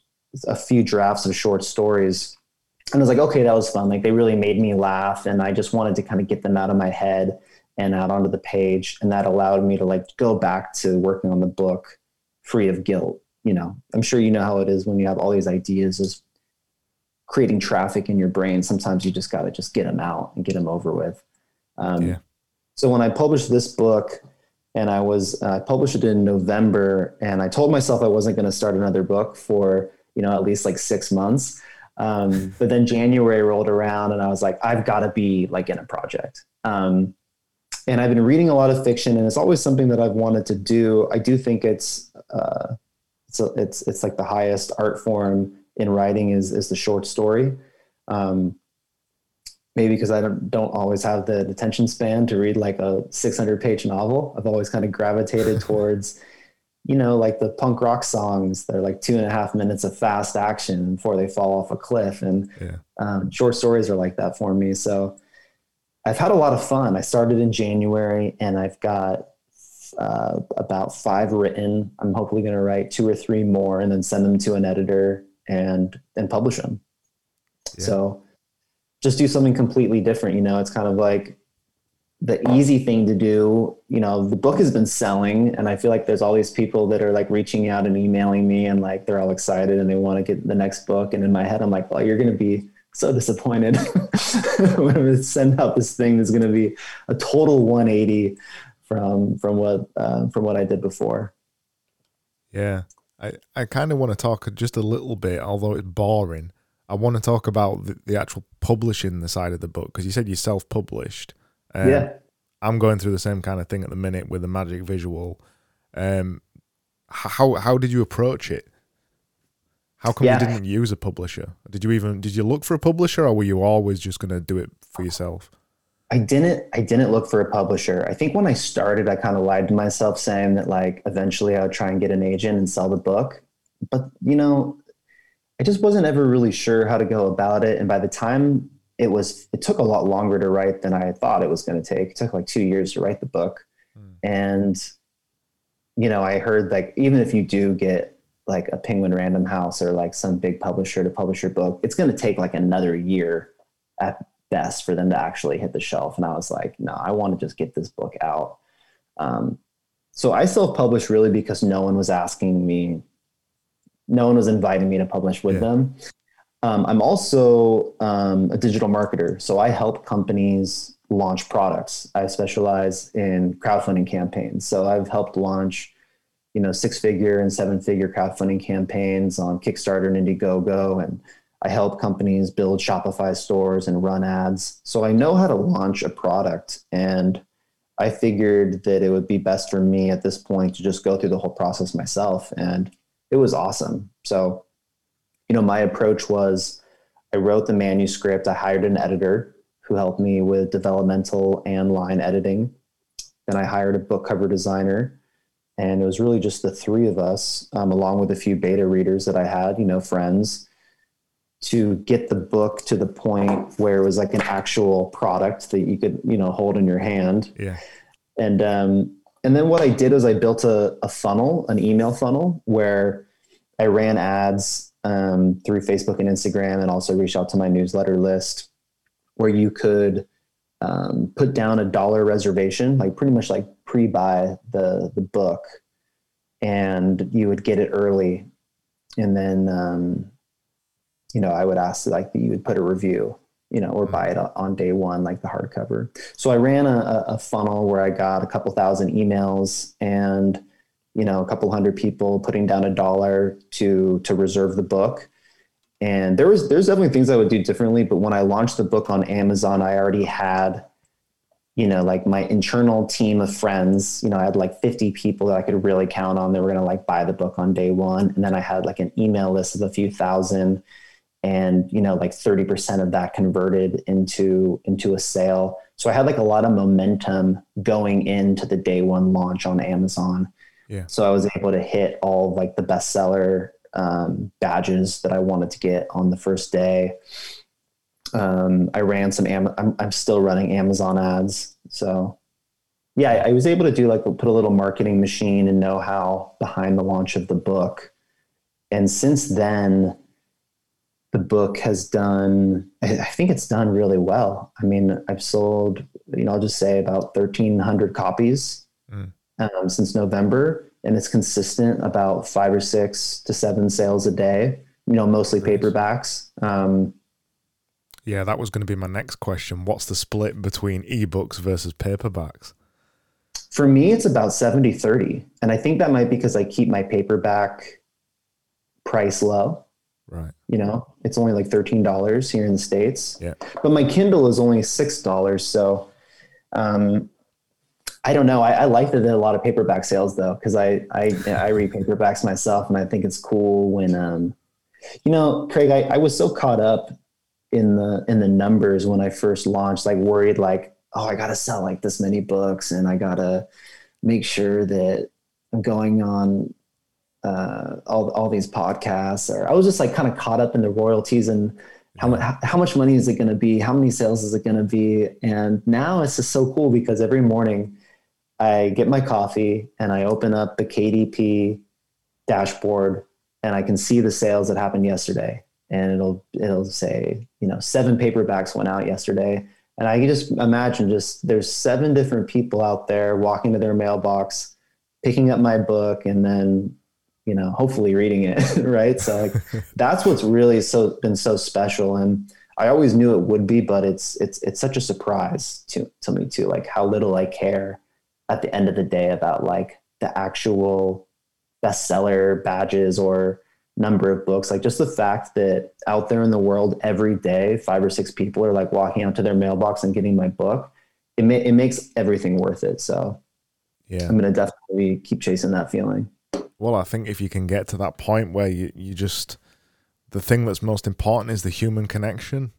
a few drafts of short stories. And I was like, okay, that was fun. Like, they really made me laugh, and I just wanted to kind of get them out of my head and out onto the page. And that allowed me to like go back to working on the book free of guilt. You know, I'm sure you know how it is when you have all these ideas is creating traffic in your brain. Sometimes you just got to just get them out and get them over with. Um, yeah. So when I published this book, and I was, I uh, published it in November, and I told myself I wasn't going to start another book for, you know, at least like six months. Um, but then January rolled around, and I was like, I've got to be like in a project. Um, and I've been reading a lot of fiction, and it's always something that I've wanted to do. I do think it's, uh, it's, a, it's, it's like the highest art form in writing is, is the short story. Um, maybe because I don't, don't always have the attention span to read like a six hundred page novel. I've always kind of gravitated towards, you know, like the punk rock songs. They're like two and a half minutes of fast action before they fall off a cliff. And yeah. um, short stories are like that for me. So I've had a lot of fun. I started in January, and I've got uh, about five written. I'm hopefully going to write two or three more and then send them to an editor and, and publish them. Yeah. So just do something completely different. You know, it's kind of like the easy thing to do. You know, the book has been selling, and I feel like there's all these people that are like reaching out and emailing me, and like, they're all excited and they want to get the next book. And in my head, I'm like, well, you're going to be so disappointed when I send out this thing that's going to be a total one eighty from, from what, uh, from what I did before. Yeah. I, I kind of want to talk just a little bit, although it's boring. I want to talk about the, the actual publishing the side of the book, because you said you self-published. Um, yeah. I'm going through the same kind of thing at the minute with the magic visual. Um, how how did you approach it? How come yeah. you didn't use a publisher? Did you even did you look for a publisher, or were you always just going to do it for yourself? I didn't. I didn't look for a publisher. I think when I started, I kind of lied to myself, saying that like eventually I would try and get an agent and sell the book. But you know, I just wasn't ever really sure how to go about it. And by the time it was, it took a lot longer to write than I thought it was going to take. It took like two years to write the book. Mm. And, you know, I heard like, even if you do get like a Penguin Random House or like some big publisher to publish your book, it's going to take like another year at best for them to actually hit the shelf. And I was like, no, I want to just get this book out. Um, so I self-published really because no one was asking me. No one was inviting me to publish with yeah. them. Um, I'm also um, a digital marketer. So I help companies launch products. I specialize in crowdfunding campaigns. So I've helped launch, you know, six figure and seven figure crowdfunding campaigns on Kickstarter and Indiegogo. And I help companies build Shopify stores and run ads. So I know how to launch a product, and I figured that it would be best for me at this point to just go through the whole process myself. And it was awesome. So, you know, my approach was I wrote the manuscript. I hired an editor who helped me with developmental and line editing. Then I hired a book cover designer, and it was really just the three of us, um, along with a few beta readers that I had, you know, friends, to get the book to the point where it was like an actual product that you could, you know, hold in your hand. Yeah. And, um, And then what I did was I built a, a funnel, an email funnel, where I ran ads um, through Facebook and Instagram, and also reached out to my newsletter list, where you could um, put down a dollar reservation, like pretty much like pre-buy the, the book, and you would get it early. And then, um, you know, I would ask that, like, that you would put a review, you know, or buy it on day one, like the hardcover. So I ran a, a funnel where I got a couple thousand emails and, you know, a couple hundred people putting down a dollar to, to reserve the book. And there was, there's definitely things I would do differently, but when I launched the book on Amazon, I already had, you know, like my internal team of friends, you know, I had like fifty people that I could really count on that were going to like buy the book on day one. And then I had like an email list of a few thousand. And, you know, like thirty percent of that converted into, into a sale. So I had like a lot of momentum going into the day one launch on Amazon. Yeah. So I was able to hit all like the bestseller um, badges that I wanted to get on the first day. Um, I ran some, Am- I'm, I'm still running Amazon ads. So yeah, I, I was able to do like, put a little marketing machine and know-how behind the launch of the book. And since then, the book has done, I think it's done really well. I mean, I've sold, you know, I'll just say about thirteen hundred copies mm. um, since November, and it's consistent about five or six to seven sales a day, you know, mostly nice. paperbacks. Um, yeah, that was going to be my next question. What's the split between ebooks versus paperbacks? For me, it's about seventy thirty. And I think that might be because I keep my paperback price low. Right. You know, it's only like thirteen dollars here in the States. Yeah. But my Kindle is only six dollars. So um, I don't know. I, I like that there are a lot of paperback sales, though, because I, I, I read paperbacks myself. And I think it's cool when, um, you know, Craig, I, I was so caught up in the in the numbers when I first launched, like worried like, oh, I got to sell like this many books and I got to make sure that I'm going on uh, all all these podcasts, or I was just like kind of caught up in the royalties and how much, how much money is it going to be? How many sales is it going to be? And now it's just so cool because every morning I get my coffee and I open up the K D P dashboard and I can see the sales that happened yesterday. And it'll, it'll say, you know, seven paperbacks went out yesterday. And I can just imagine just there's seven different people out there walking to their mailbox, picking up my book and then, you know, hopefully reading it. Right. So like, that's what's really so been so special. And I always knew it would be, but it's, it's, it's such a surprise to, to me too, like how little I care at the end of the day about like the actual bestseller badges or number of books, like just the fact that out there in the world every day, five or six people are like walking out to their mailbox and getting my book. It ma- it makes everything worth it. So yeah, I'm going to definitely keep chasing that feeling. Well, I think if you can get to that point where you, you just, the thing that's most important is the human connection.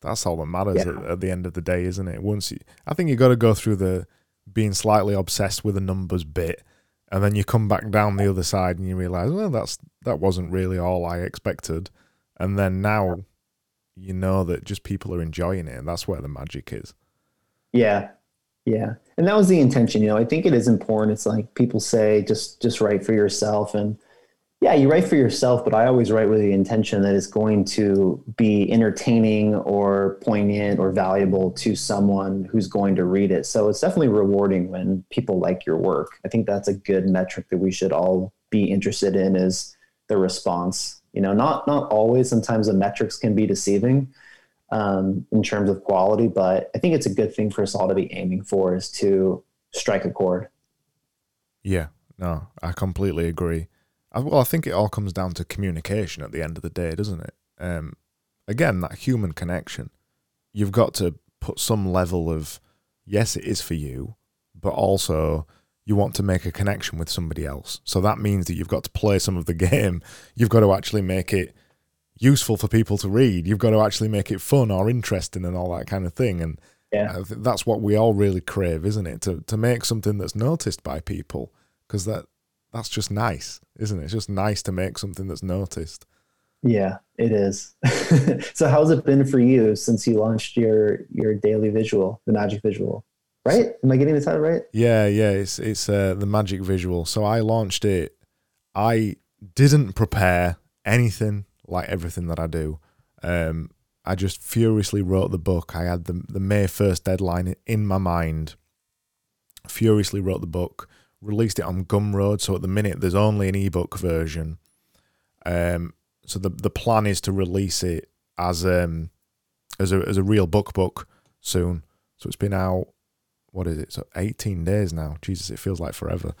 That's all that matters yeah. at, at the end of the day, isn't it? Once you, I think you got to go through the being slightly obsessed with the numbers bit. And then you come back down the other side and you realize, well, that's that wasn't really all I expected. And then now you know that just people are enjoying it, and that's where the magic is. Yeah. Yeah. And that was the intention. You know, I think it is important. It's like people say, just just write for yourself. And yeah, you write for yourself, but I always write with the intention that it's going to be entertaining or poignant or valuable to someone who's going to read it. So it's definitely rewarding when people like your work. I think that's a good metric that we should all be interested in, is the response. You know, not not always. Sometimes the metrics can be deceiving um, in terms of quality, but I think it's a good thing for us all to be aiming for, is to strike a chord. Yeah, no, I completely agree. Well, I think it all comes down to communication at the end of the day, doesn't it? Um, again, that human connection. You've got to put some level of, yes, it is for you, but also you want to make a connection with somebody else. So that means that you've got to play some of the game. You've got to actually make it useful for people to read. You've got to actually make it fun or interesting and all that kind of thing. And yeah. that's what we all really crave, isn't it? To to make something that's noticed by people, because that, that's just nice, isn't it? It's just nice to make something that's noticed. Yeah, it is. So how's it been for you since you launched your, your daily visual, The Magic Visual, right? Am I getting the title right? Yeah, yeah. It's, it's uh, The Magic Visual. So I launched it. I didn't prepare anything, like everything that I do. Um, I just furiously wrote the book. I had the, the May first deadline in my mind. Furiously wrote the book. Released it on Gumroad, so at the minute there's only an ebook version. Um, so the the plan is to release it as um as a as a real book book soon. So it's been out, what is it? So eighteen days now. Jesus, it feels like forever.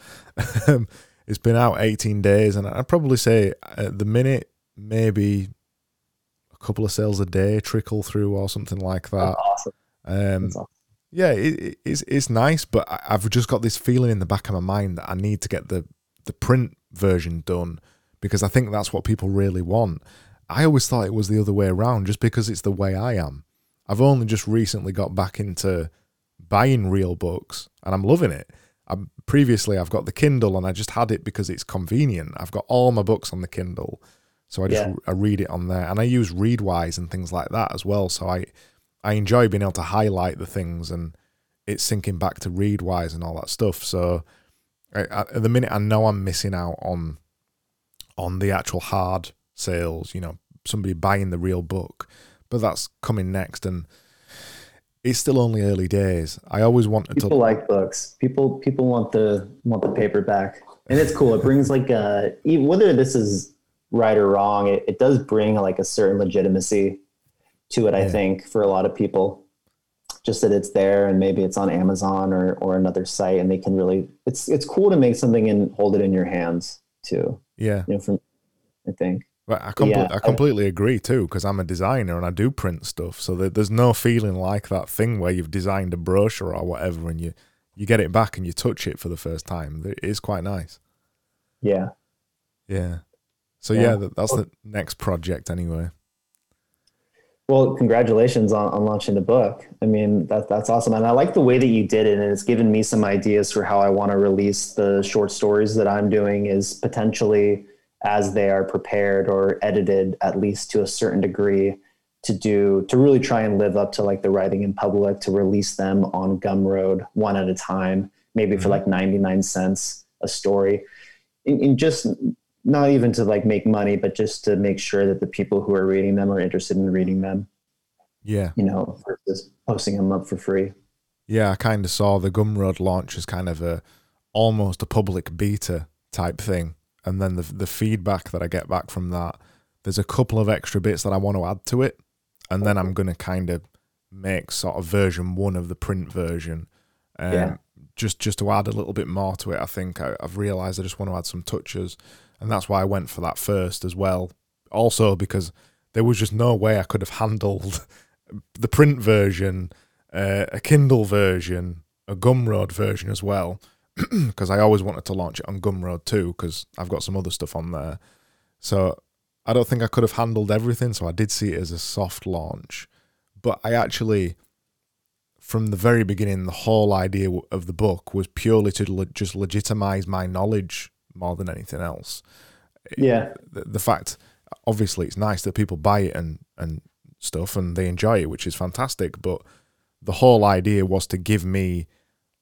It's been out eighteen days, and I'd probably say at the minute maybe a couple of sales a day trickle through or something like that. That's awesome. Um, That's awesome. Yeah, it, it's it's nice, but I've just got this feeling in the back of my mind that I need to get the, the print version done, because I think that's what people really want. I always thought it was the other way around, just because it's the way I am. I've only just recently got back into buying real books, and I'm loving it. I, previously, I've got the Kindle, and I just had it because it's convenient. I've got all my books on the Kindle, so I just yeah. I read it on there, and I use Readwise and things like that as well, so I... I enjoy being able to highlight the things, and it's syncing back to Readwise and all that stuff. So I, I, at the minute, I know I'm missing out on on the actual hard sales, you know, somebody buying the real book. But that's coming next, and it's still only early days. I always wanted people to... like books. People people want the want the paperback, and it's cool. It brings like a, whether this is right or wrong, it, it does bring like a certain legitimacy to it. Yeah. I think for a lot of people, just that it's there, and maybe it's on Amazon or or another site, and they can really, it's it's cool to make something and hold it in your hands too. Yeah, you know, from I think. But I, com- yeah, I completely I, agree too, because I'm a designer and I do print stuff. So there, there's no feeling like that thing where you've designed a brochure or whatever, and you, you get it back and you touch it for the first time. It is quite nice. Yeah. Yeah. So yeah, yeah that, that's the next project anyway. Well, congratulations on, on launching the book. I mean, that, that's awesome. And I like the way that you did it. And it's given me some ideas for how I want to release the short stories that I'm doing, is potentially as they are prepared or edited, at least to a certain degree, to do, to really try and live up to like the writing in public, to release them on Gumroad one at a time, maybe mm-hmm. for like ninety-nine cents a story. And, and just not even to like make money, but just to make sure that the people who are reading them are interested in reading them. Yeah. You know, versus posting them up for free. Yeah. I kind of saw the Gumroad launch as kind of a, almost a public beta type thing. And then the the feedback that I get back from that, there's a couple of extra bits that I want to add to it. And then I'm going to kind of make sort of version one of the print version. Um, yeah. Just just to add a little bit more to it, I think I, I've realized I just want to add some touches. And that's why I went for that first as well. Also because there was just no way I could have handled the print version, uh, a Kindle version, a Gumroad version as well. Because I always wanted to launch it on Gumroad too, because I've got some other stuff on there. So I don't think I could have handled everything, so I did see it as a soft launch. But I actually, from the very beginning, the whole idea of the book was purely to le- just legitimize my knowledge more than anything else. Yeah. The, the fact, obviously, it's nice that people buy it and, and stuff, and they enjoy it, which is fantastic, but the whole idea was to give me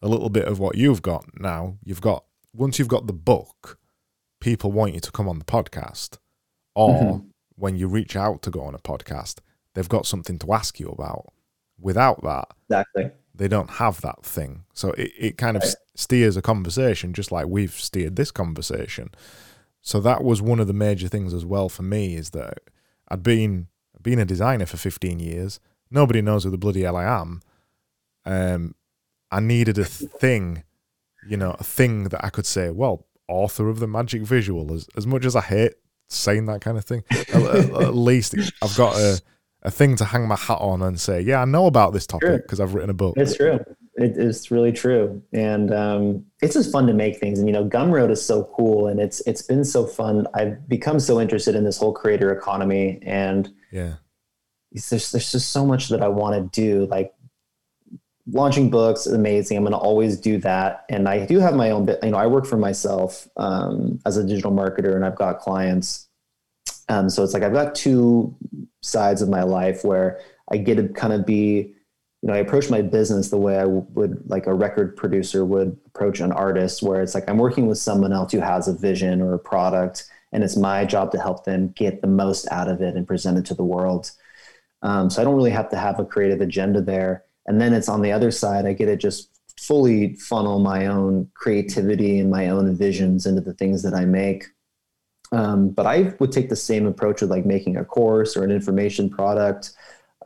a little bit of what you've got now. You've got, once you've got the book, people want you to come on the podcast, or mm-hmm. when you reach out to go on a podcast, they've got something to ask you about. Without that, exactly, they don't have that thing. So it, it kind of right. steers a conversation, just like we've steered this conversation. So that was one of the major things as well for me, is that I'd been, been a designer for fifteen years. Nobody knows who the bloody hell I am. Um, I needed a thing, you know, a thing that I could say, well, author of The Magic Visual, as, as much as I hate saying that kind of thing, at, at least I've got a, a thing to hang my hat on and say, yeah, I know about this topic because I've written a book. It's true. It, it's really true. And um, it's just fun to make things. And, you know, Gumroad is so cool, and it's it's been so fun. I've become so interested in this whole creator economy, and yeah, it's, there's, there's just so much that I want to do, like, launching books is amazing. I'm going to always do that. And I do have my own bit, you know, I work for myself um, as a digital marketer, and I've got clients. Um, so it's like, I've got two sides of my life where I get to kind of be, you know, I approach my business the way I would, like a record producer would approach an artist, where it's like, I'm working with someone else who has a vision or a product, and it's my job to help them get the most out of it and present it to the world. Um, so I don't really have to have a creative agenda there. And then it's on the other side, I get to just fully funnel my own creativity and my own visions into the things that I make. Um, but I would take the same approach with like making a course or an information product,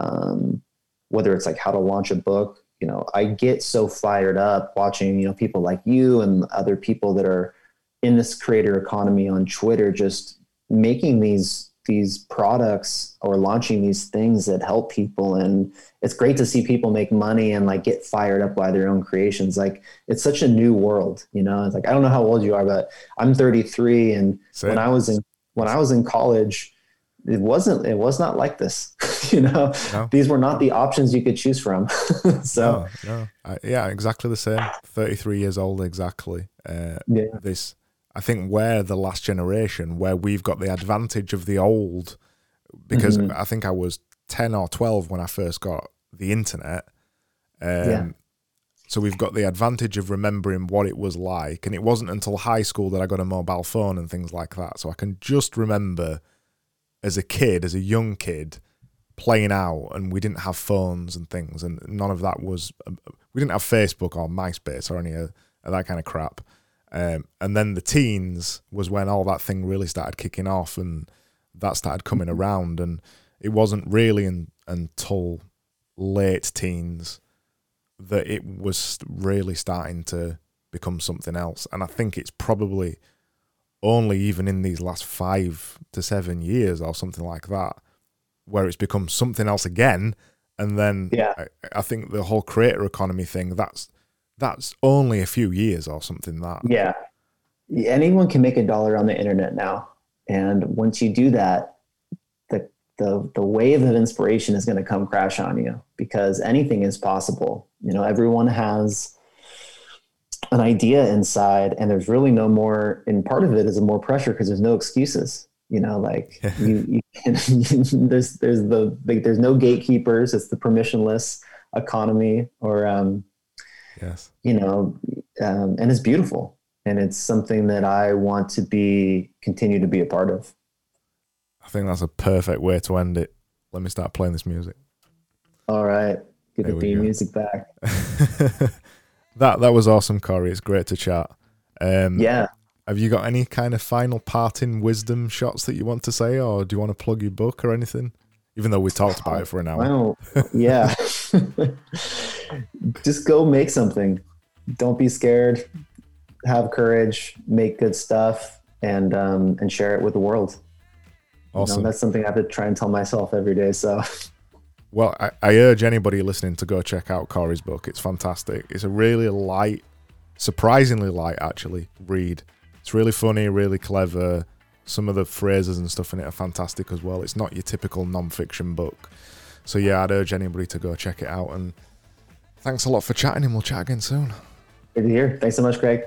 um, whether it's like how to launch a book. You know, I get so fired up watching, you know, people like you and other people that are in this creator economy on Twitter, just making these these products or launching these things that help people. And it's great to see people make money and like get fired up by their own creations. Like, it's such a new world, you know, it's like, I don't know how old you are, but I'm thirty-three. And Same. when I was in, when I was in college, it wasn't, it was not like this, you know, no. These were not the options you could choose from. so no, no. I, yeah, exactly the same. thirty-three years old. Exactly. Uh, yeah. This, I think we're the last generation where we've got the advantage of the old, because mm-hmm. I think I was ten or twelve when I first got the internet. Um, yeah. So we've got the advantage of remembering what it was like. And it wasn't until high school that I got a mobile phone and things like that. So I can just remember as a kid, as a young kid, playing out, and we didn't have phones and things, and none of that was, we didn't have Facebook or MySpace or any of that kind of crap. Um, and then the teens was when all that thing really started kicking off, and that started coming around, and it wasn't really in, until late teens that it was really starting to become something else. And I think it's probably only even in these last five to seven years or something like that where it's become something else again. And then yeah. I, I think the whole creator economy thing, that's that's only a few years or something that. Yeah. Anyone can make a dollar on the internet now. And once you do that, the the the wave of inspiration is going to come crash on you, because anything is possible. You know, everyone has an idea inside, and there's really no more, and part of it is more pressure because there's no excuses. You know, like you, you can, there's, there's the, like, there's no gatekeepers. It's the permissionless economy, or, um, yes, you know, um, and it's beautiful, and it's something that I want to be, continue to be a part of. I think that's a perfect way to end it. Let me start playing this music. All right. Get the theme music back. that, that was awesome, Cory. It's great to chat. Um, yeah. Have you got any kind of final parting wisdom shots that you want to say, or do you want to plug your book or anything? Even though we talked about it for an hour. Yeah. Just go make something. Don't be scared. Have courage, make good stuff, and, um, and share it with the world. Awesome. You know, that's something I have to try and tell myself every day. So, well, I, I urge anybody listening to go check out Cory's book. It's fantastic. It's a really light, surprisingly light, actually, read. It's really funny, really clever. Some of the phrases and stuff in it are fantastic as well. It's not your typical non-fiction book. So yeah, I'd urge anybody to go check it out. And thanks a lot for chatting, and we'll chat again soon. Good to hear. Thanks so much, Craig.